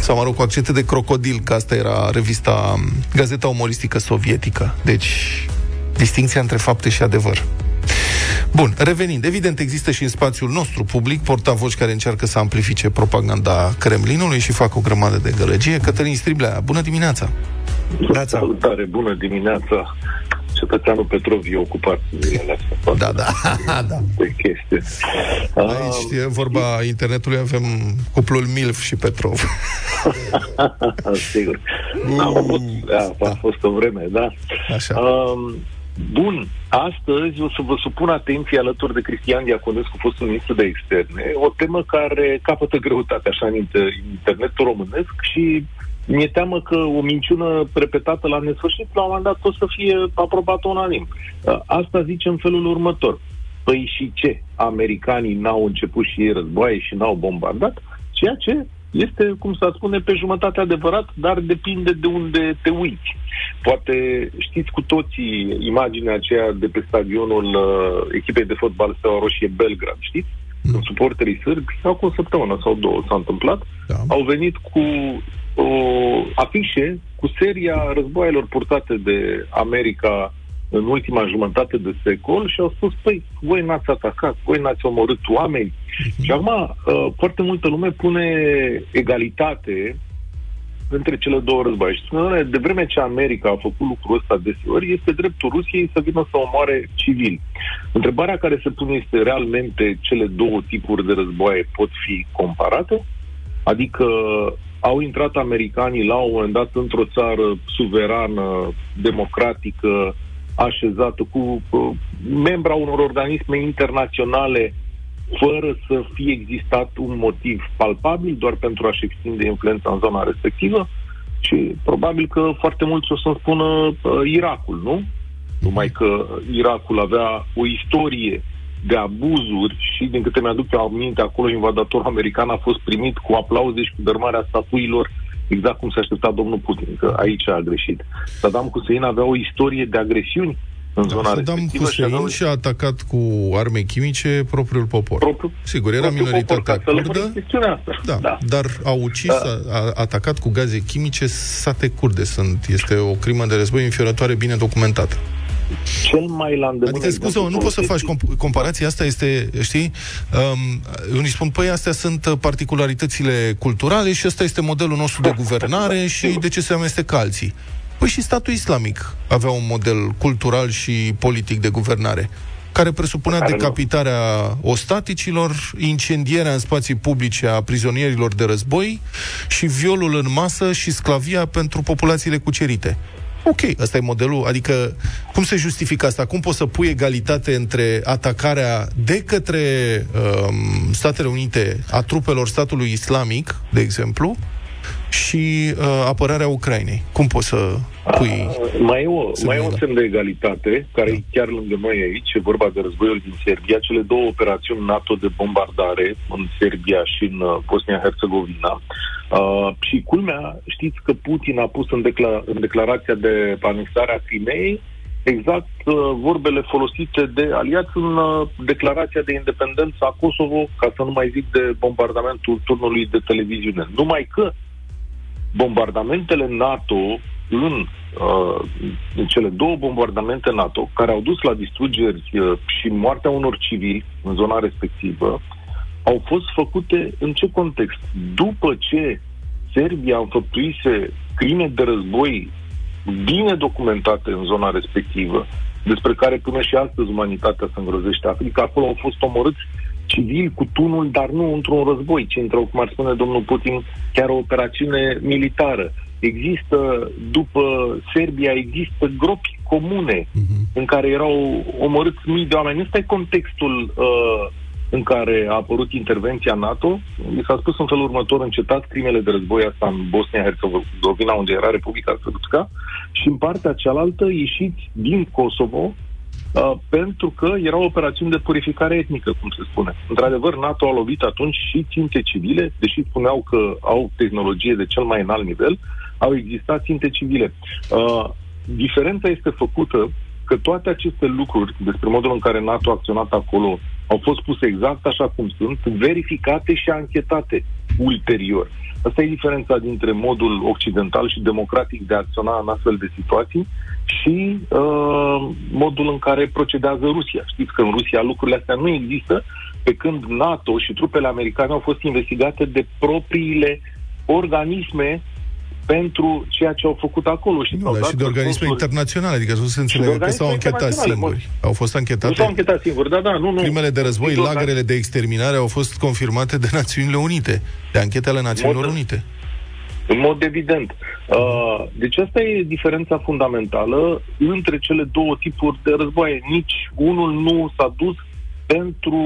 Sau, mă rog, cu accente de crocodil, că asta era revista, gazeta umoristică sovietică. Deci, distinția între fapte și adevăr. Bun, revenind, evident există și în spațiul nostru public portavoci care încearcă să amplifice propaganda Kremlinului și fac o grămadă de gălăgie. Cătălin Striblea, bună dimineața! Salutare, bună dimineața! Cetățeanul Petrov e ocupat zilele astea. Da. De chestii. Aici e vorba internetului, avem cuplul MILF și Petrov. Sigur. A fost o vreme, da. Așa. Bun, astăzi o să vă supun atenție alături de Cristian Diaconescu, fostul ministru de externe, o temă care capătă greutate așa în internetul românesc și mi-e teamă că o minciună repetată la nesfârșit, la un moment dat, o să fie aprobată unanim. Asta zice în felul următor: păi și ce? Americanii n-au început și ei războaie și n-au bombardat? Ceea ce este, cum s-ar spune, pe jumătate adevărat, dar depinde de unde te uiți. Poate știți cu toții imaginea aceea de pe stadionul echipei de fotbal Steaua Roșie Belgrad, știți? Când suporterii sârbi, sau cu o săptămână sau două s-a întâmplat, au venit cu afișe cu seria războaielor purtate de America în ultima jumătate de secol și au spus: păi, voi n-ați atacat, voi n-ați omorât oameni. Și acum foarte multă lume pune egalitate între cele două războaie și spune: de vreme ce America a făcut lucrul ăsta deseori, este dreptul Rusiei să vină să omoare civili. Întrebarea care se pune este: realmente cele două tipuri de războaie pot fi comparate? Adică au intrat americanii la un moment dat într-o țară suverană, democratică, așezată, cu membra unor organisme internaționale, fără să fie existat un motiv palpabil, doar pentru a-și extinde influența în zona respectivă. Și probabil că foarte mulți o să-mi spună Irakul, nu? Numai că Irakul avea o istorie de abuzuri și, din câte mi-aduc eu aminte, acolo invadatorul american a fost primit cu aplauze și cu dărmarea statuilor, exact cum s-a așteptat domnul Putin, că aici a greșit. Saddam Hussein avea o istorie de agresiuni în zona respectivă. Saddam Hussein și-a atacat cu arme chimice propriul popor. Sigur, era minoritatea curdă, dar a ucis, a atacat cu gaze chimice sate curde. Este o crimă de război înfiorătoare, bine documentată. Cel mai la îndemână. Adică, scuză-mă, nu poți să faci comparația asta, este, știi, unii spun, păi, astea sunt particularitățile culturale și ăsta este modelul nostru de guvernare și de ce se amestecă alții. Păi și statul islamic avea un model cultural și politic de guvernare, care presupunea decapitarea ostaticilor, incendierea în spații publice a prizonierilor de război și violul în masă și sclavia pentru populațiile cucerite. Ok, ăsta e modelul, adică cum se justifică asta? Cum poți să pui egalitate între atacarea de către Statele Unite a trupelor statului islamic, de exemplu, și apărarea Ucrainei? Cum poți să pui... Mai e un semn de egalitate, care e chiar lângă noi aici, e vorba de războiul din Serbia, cele două operațiuni NATO de bombardare în Serbia și în Bosnia-Herzegovina. Și culmea, știți că Putin a pus în declarația de anexare a Crimeei exact vorbele folosite de aliați în declarația de independență a Kosovo, ca să nu mai zic de bombardamentul turnului de televiziune. Numai că bombardamentele NATO, în cele două bombardamente NATO, care au dus la distrugeri și moartea unor civili în zona respectivă, au fost făcute în ce context? După ce Serbia înfăptuise crime de război bine documentate în zona respectivă, despre care până și astăzi umanitatea se îngrozește. Adică acolo au fost omorâți civili cu tunul, dar nu într-un război, ci într-o, cum ar spune domnul Putin, chiar o operațiune militară. Există, după Serbia, există gropi comune în care erau omorâți mii de oameni. Ăsta e contextul în care a apărut intervenția NATO. Mi s-a spus în felul următor: încetați crimele de război, asta în Bosnia-Herzegovina, unde era Republica Srpska, și în partea cealaltă ieșiți din Kosovo, pentru că erau operațiuni de purificare etnică, cum se spune. Într-adevăr, NATO a lovit atunci și ținte civile, deși spuneau că au tehnologie de cel mai înalt nivel, au existat ținte civile. Diferența este făcută că toate aceste lucruri, despre modul în care NATO a acționat acolo, au fost puse exact așa cum sunt, verificate și anchetate ulterior. Asta e diferența dintre modul occidental și democratic de a acționa în astfel de situații și modul în care procedează Rusia. Știți că în Rusia lucrurile astea nu există, pe când NATO și trupele americane au fost investigate de propriile organisme pentru ceea ce au făcut acolo. Și, și de organisme internaționale, adică să înțeleg că s-au închetat singuri. Au fost anchetate. Nu s-au închetat singuri, da. Crimele de război, lagărele de exterminare au fost confirmate de Națiunile Unite, de anchetele Națiunilor Unite. În mod evident. Deci asta e diferența fundamentală între cele două tipuri de războaie. Nici unul nu s-a dus pentru,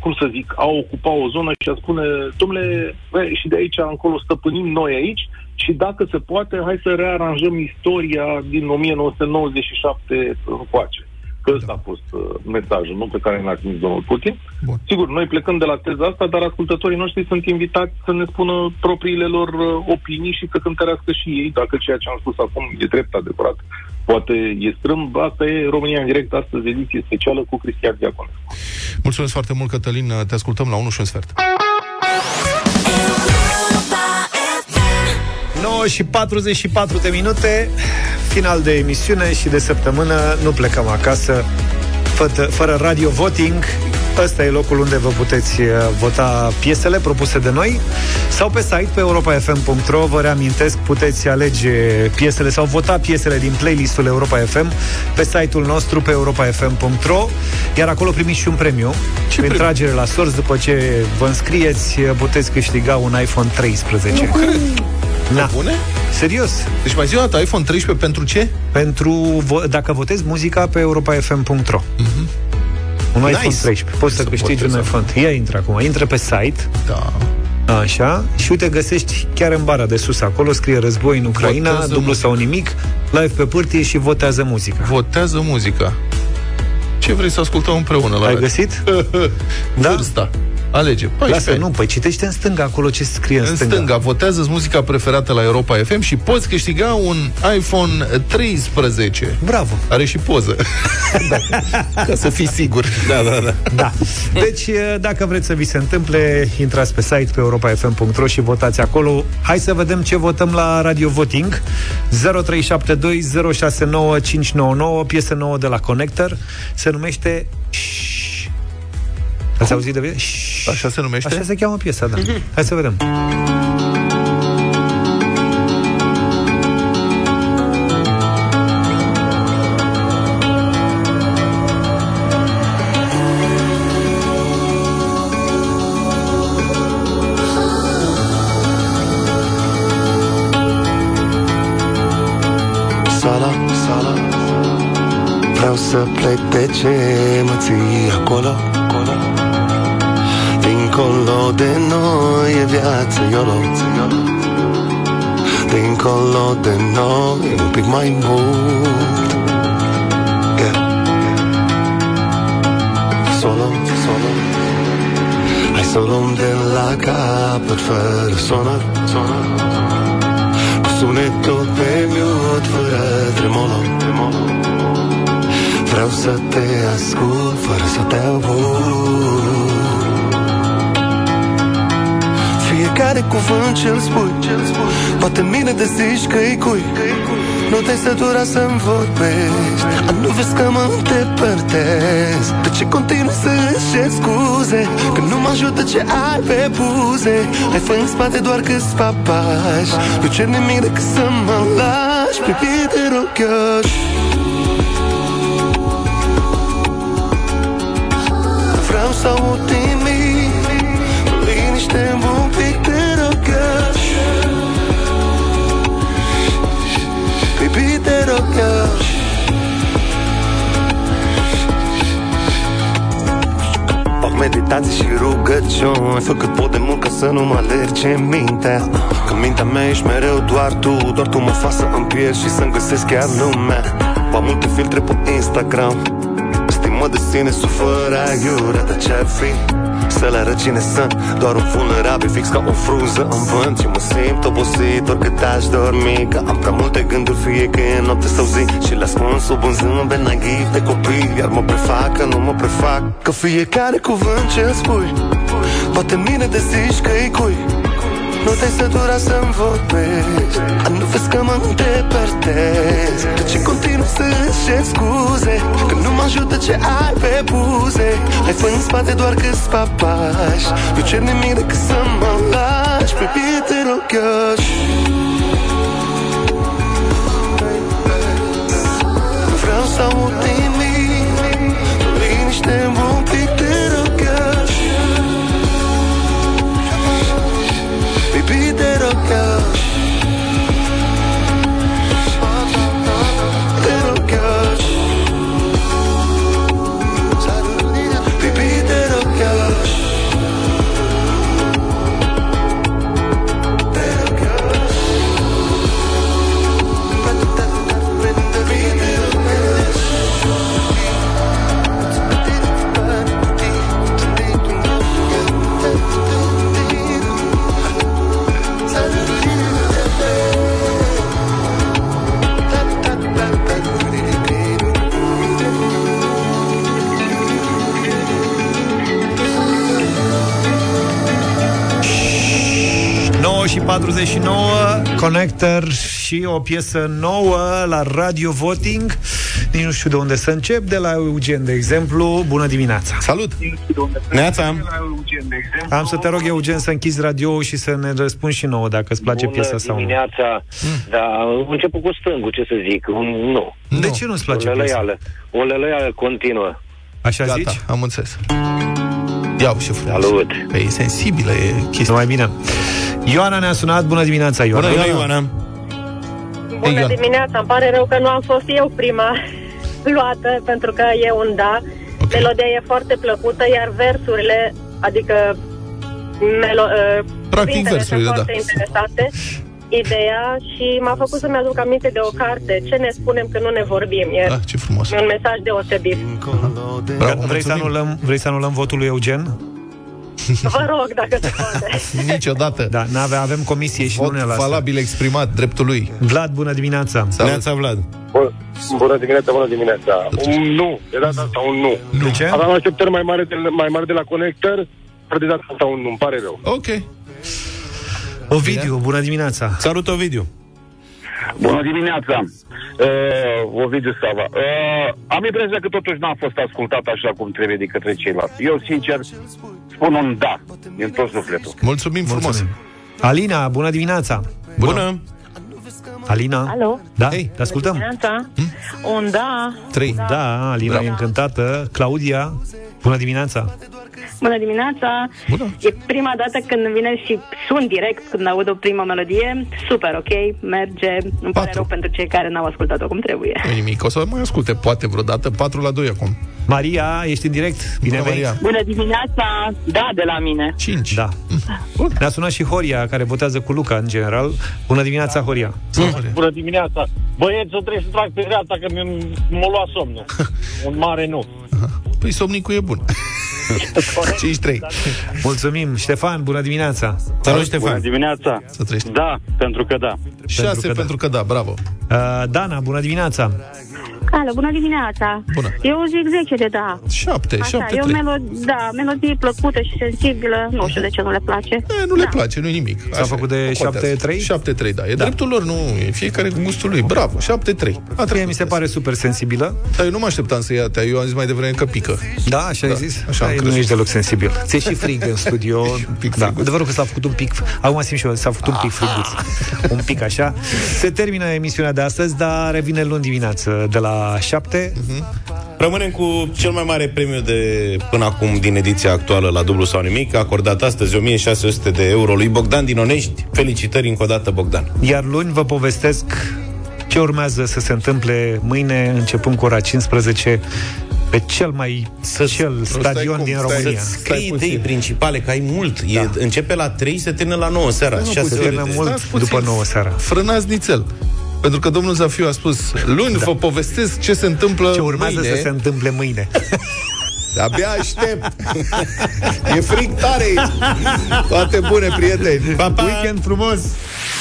cum să zic, a ocupa o zonă și a spune: dom'le, și de aici încolo stăpânim noi aici și dacă se poate, hai să rearanjăm istoria din 1997 încoace. Că ăsta a fost mesajul, nu, pe care l-a trimis domnul Putin. Bun. Sigur, noi plecăm de la teza asta, dar ascultătorii noștri sunt invitați să ne spună propriile lor opinii și să cântărească și ei, dacă ceea ce am spus acum e drept, adevărat, poate e strâmb. Asta e România în direct, astăzi ediție specială cu Cristian Diaconescu. Mulțumesc foarte mult, Cătălin, te ascultăm la 1:15. 9:44 de minute, final de emisiune și de săptămână. Nu plecăm acasă fără radio voting. Ăsta e locul unde vă puteți vota piesele propuse de noi, sau pe site, pe europafm.ro. Vă reamintesc, puteți alege piesele sau vota piesele din playlistul Europa FM pe site-ul nostru, pe europafm.ro. Iar acolo primiți și un premiu. Prin tragere la sorți, după ce vă înscrieți, puteți câștiga un iPhone 13. Da. Bune? Serios? Deci mai zi o dată, iPhone 13 pentru ce? Pentru, dacă votezi muzica pe europafm.ro. Un iPhone 13. Poți să câștigi un iPhone. Ia intră acum, intră pe site. Da. Așa. Și uite, găsești chiar în bara de sus acolo, scrie război în Ucraina, votează dublu sau nimic, live pe pârtie și votează muzica. Votează muzica. Ce vrei să ascultăm împreună la... Ai găsit? Vârsta. Alege. Lasă, nu, păi citește în stânga acolo ce scrie în stânga. În stânga, votează-ți muzica preferată la Europa FM și poți câștiga un iPhone 13. Bravo! Are și poză. Da. Ca să fii sigur. Da. Deci, dacă vreți să vi se întâmple, intrați pe site, pe europafm.ro și votați acolo. Hai să vedem ce votăm la Radio Voting. 0372069599, piesă nouă de la Connector, se numește... Ați auzit de bine? Așa se numește? Așa se cheamă piesa, da. Hai să vedem. vreau să plec, de ce mă ții acolo, acolo? Dincolo de noi e viață, iolo. Dincolo de noi e un pic mai mult. Solo, solo. Hai să o luăm de la capăt, fără sonar, sonar. Cu sunetul pe miut, fără tremolo. Vreau să te ascult, fără să te aud. Fiecare cuvânt ce-l spui, poate mine dezici că-i cui. Nu te-ai sătura să-mi vorbești, a, nu vezi că mă îndepărtez? De ce continui să-ți ceri scuze, că nu mă ajută ce ai pe buze? Ai fă în spate doar câți papași, nu cer nimic decât să mă lași, privit de rochioși. Vreau să aud nimic, liniște-mi un pic de rochioși. Te rog eu. Fac meditații și rugăciuni, fă cât pot de muncă să nu mă alerge mintea. Că mintea mea ești mereu doar tu, doar tu mă faci să îmi pierd și să-mi găsesc chiar lumea. Am multe filtre pe Instagram, stimă de sine, sufăr aiurea, dar ce-ar fi? Să le arăt cine sunt, doar un vulnerabil, fix ca o frunză în vânt. Și mă simt obosit oricât aș dormi, că am prea multe gânduri fiecare noapte sau zi. Și le ascund sub un zâmbet naiv de copil, iar mă prefac că nu mă prefac. Că fiecare cuvânt ce-l spui, poate mine dezici că-i cui. Nu te-ai sătura să-mi vorbești, a, nu vezi că mă îndepărtez? De ce continui să-ți ceri scuze, că nu mă ajută ce ai pe buze? Ai fă în spate doar câți papași, nu cer nimic decât să mă lași, baby, te rog eu. Vreau să aud nimic, liniște-mi un pic de rog eu. Baby, te rog eu. Te rog eu. Baby, te rog eu. Te rog eu. Baby, te rog eu. Și 49, Connector și o piesă nouă la Radio Voting. Nici nu știu de unde să încep, de la Eugen, de exemplu. Bună dimineața! Salut! Neața! Am să te rog, Eugen, să închizi radio-ul și să ne răspunzi și nouă dacă îți place piesa sau nu. Bună dimineața! Da, început cu stângul, ce să zic, nu. De ce nu-ți place piesa? O lălăială continuă. Așa zici? Gata, am înțeles. Iau și frumos. Salut! E sensibilă, e chestia. Mai bine. Ioana ne-a sunat, bună dimineața, Ioana. Bună, Ioana. Bună dimineața, îmi pare rău că nu am fost eu prima luată, pentru că e un da. Okay. Melodia e foarte plăcută, iar versurile, adică practic versurile, da, foarte interesante. Ideea și m-a făcut să-mi aduc aminte de o carte, Ce ne spunem când nu ne vorbim. Da, ce frumos. E un mesaj deosebit. Bravo, vrei să anulăm votul lui Eugen? Vă rog, dacă se poate. Niciodată. Da, avem comisie și vot nu ne lasă. Valabil exprimat, dreptul lui. Vlad, bună dimineața. Neața, Vlad. Bună dimineața. Nu, de data asta un nu. De ce? Aveam așteptări mai mare de la Connector, dar de data asta un nu, îmi pare rău. Ok. Ovidiu, bună dimineața. Salut, Ovidiu. Bună dimineața, Ovidiu Sava. Am impresia că totuși n-a fost ascultat așa cum trebuie de către ceilalți. Eu, sincer, spun un da din tot sufletul. Mulțumim frumos. Alina, bună dimineața. Bună. Alina. Alo. Da, hey, te ascultăm. Un da. 3, da, Alina e încântată. Claudia, bună dimineața. Bună dimineața. Bună. E prima dată când vine și sun direct când aud o primă melodie. Super, ok, merge. Îmi pare rău pentru cei care n-au ascultat-o cum trebuie. Nu nimic, o să mai asculte poate vreodată. 4-2 acum. Maria, ești în direct. Bine, bună, Maria. Bună dimineața. Da, de la mine. 5. Da. Bun. Ne-a sunat și Horia, care votează cu Luca în general. Bună dimineața, Horia. Bună dimineața. Băieți, o trebuie să trag pe dreapta că m-a luat somnul. Un mare nu. Păi somnicul e bun. 5-3. Mulțumim, Ștefan, bună dimineața. Salut, Ștefan. Bună dimineața. Să treci. Da, pentru că da. 6 pentru că da, bravo. Dana, bună dimineața. Alo, bună dimineața. Bună. Eu zic 10 de da. 7, eu melodie plăcută și sensibilă. Nu știu de ce nu le place. Nu le place, nu-i nimic. S-a făcut de 7-3? 7-3, da. E dreptul lor, nu e fiecare cu gustul lui. Bravo, 7-3. Aia mi se pare super sensibilă. Dar eu nu mă așteptam să ia, eu am zis mai devreme că pică. Da, așa ai zis. Nu ești deloc sensibil. Ți-e și frig în studio. Adevărul că s-a făcut un pic. Acum simt și eu, s-a făcut un pic friguț. Un pic așa. Se termină emisiunea de astăzi, dar revine luni dimineață de la 7. Rămânem cu cel mai mare premiu de până acum din ediția actuală la Dublu sau Nimic, acordat astăzi 1.600 de euro lui Bogdan din Onești. Felicitări încă o dată, Bogdan. Iar luni vă povestesc ce urmează să se întâmple mâine, începând cu ora 15, pe cel mai stadion din România. Să-ți scrii idei principale, că ai mult. Da. Începe la 3, se termină la 9 seara. Se termină mult după 9 seara. Frânați nițel. Pentru că domnul Zafiu a spus, luni vă povestesc ce se întâmplă mâine. Ce urmează să se întâmple mâine. Abia aștept. E frig tare aici. Toate bune, prieteni. Pa, pa. Weekend frumos.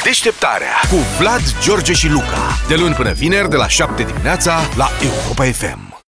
Deșteptarea cu Vlad, George și Luca. De luni până vineri, de la 7 dimineața, la Europa FM.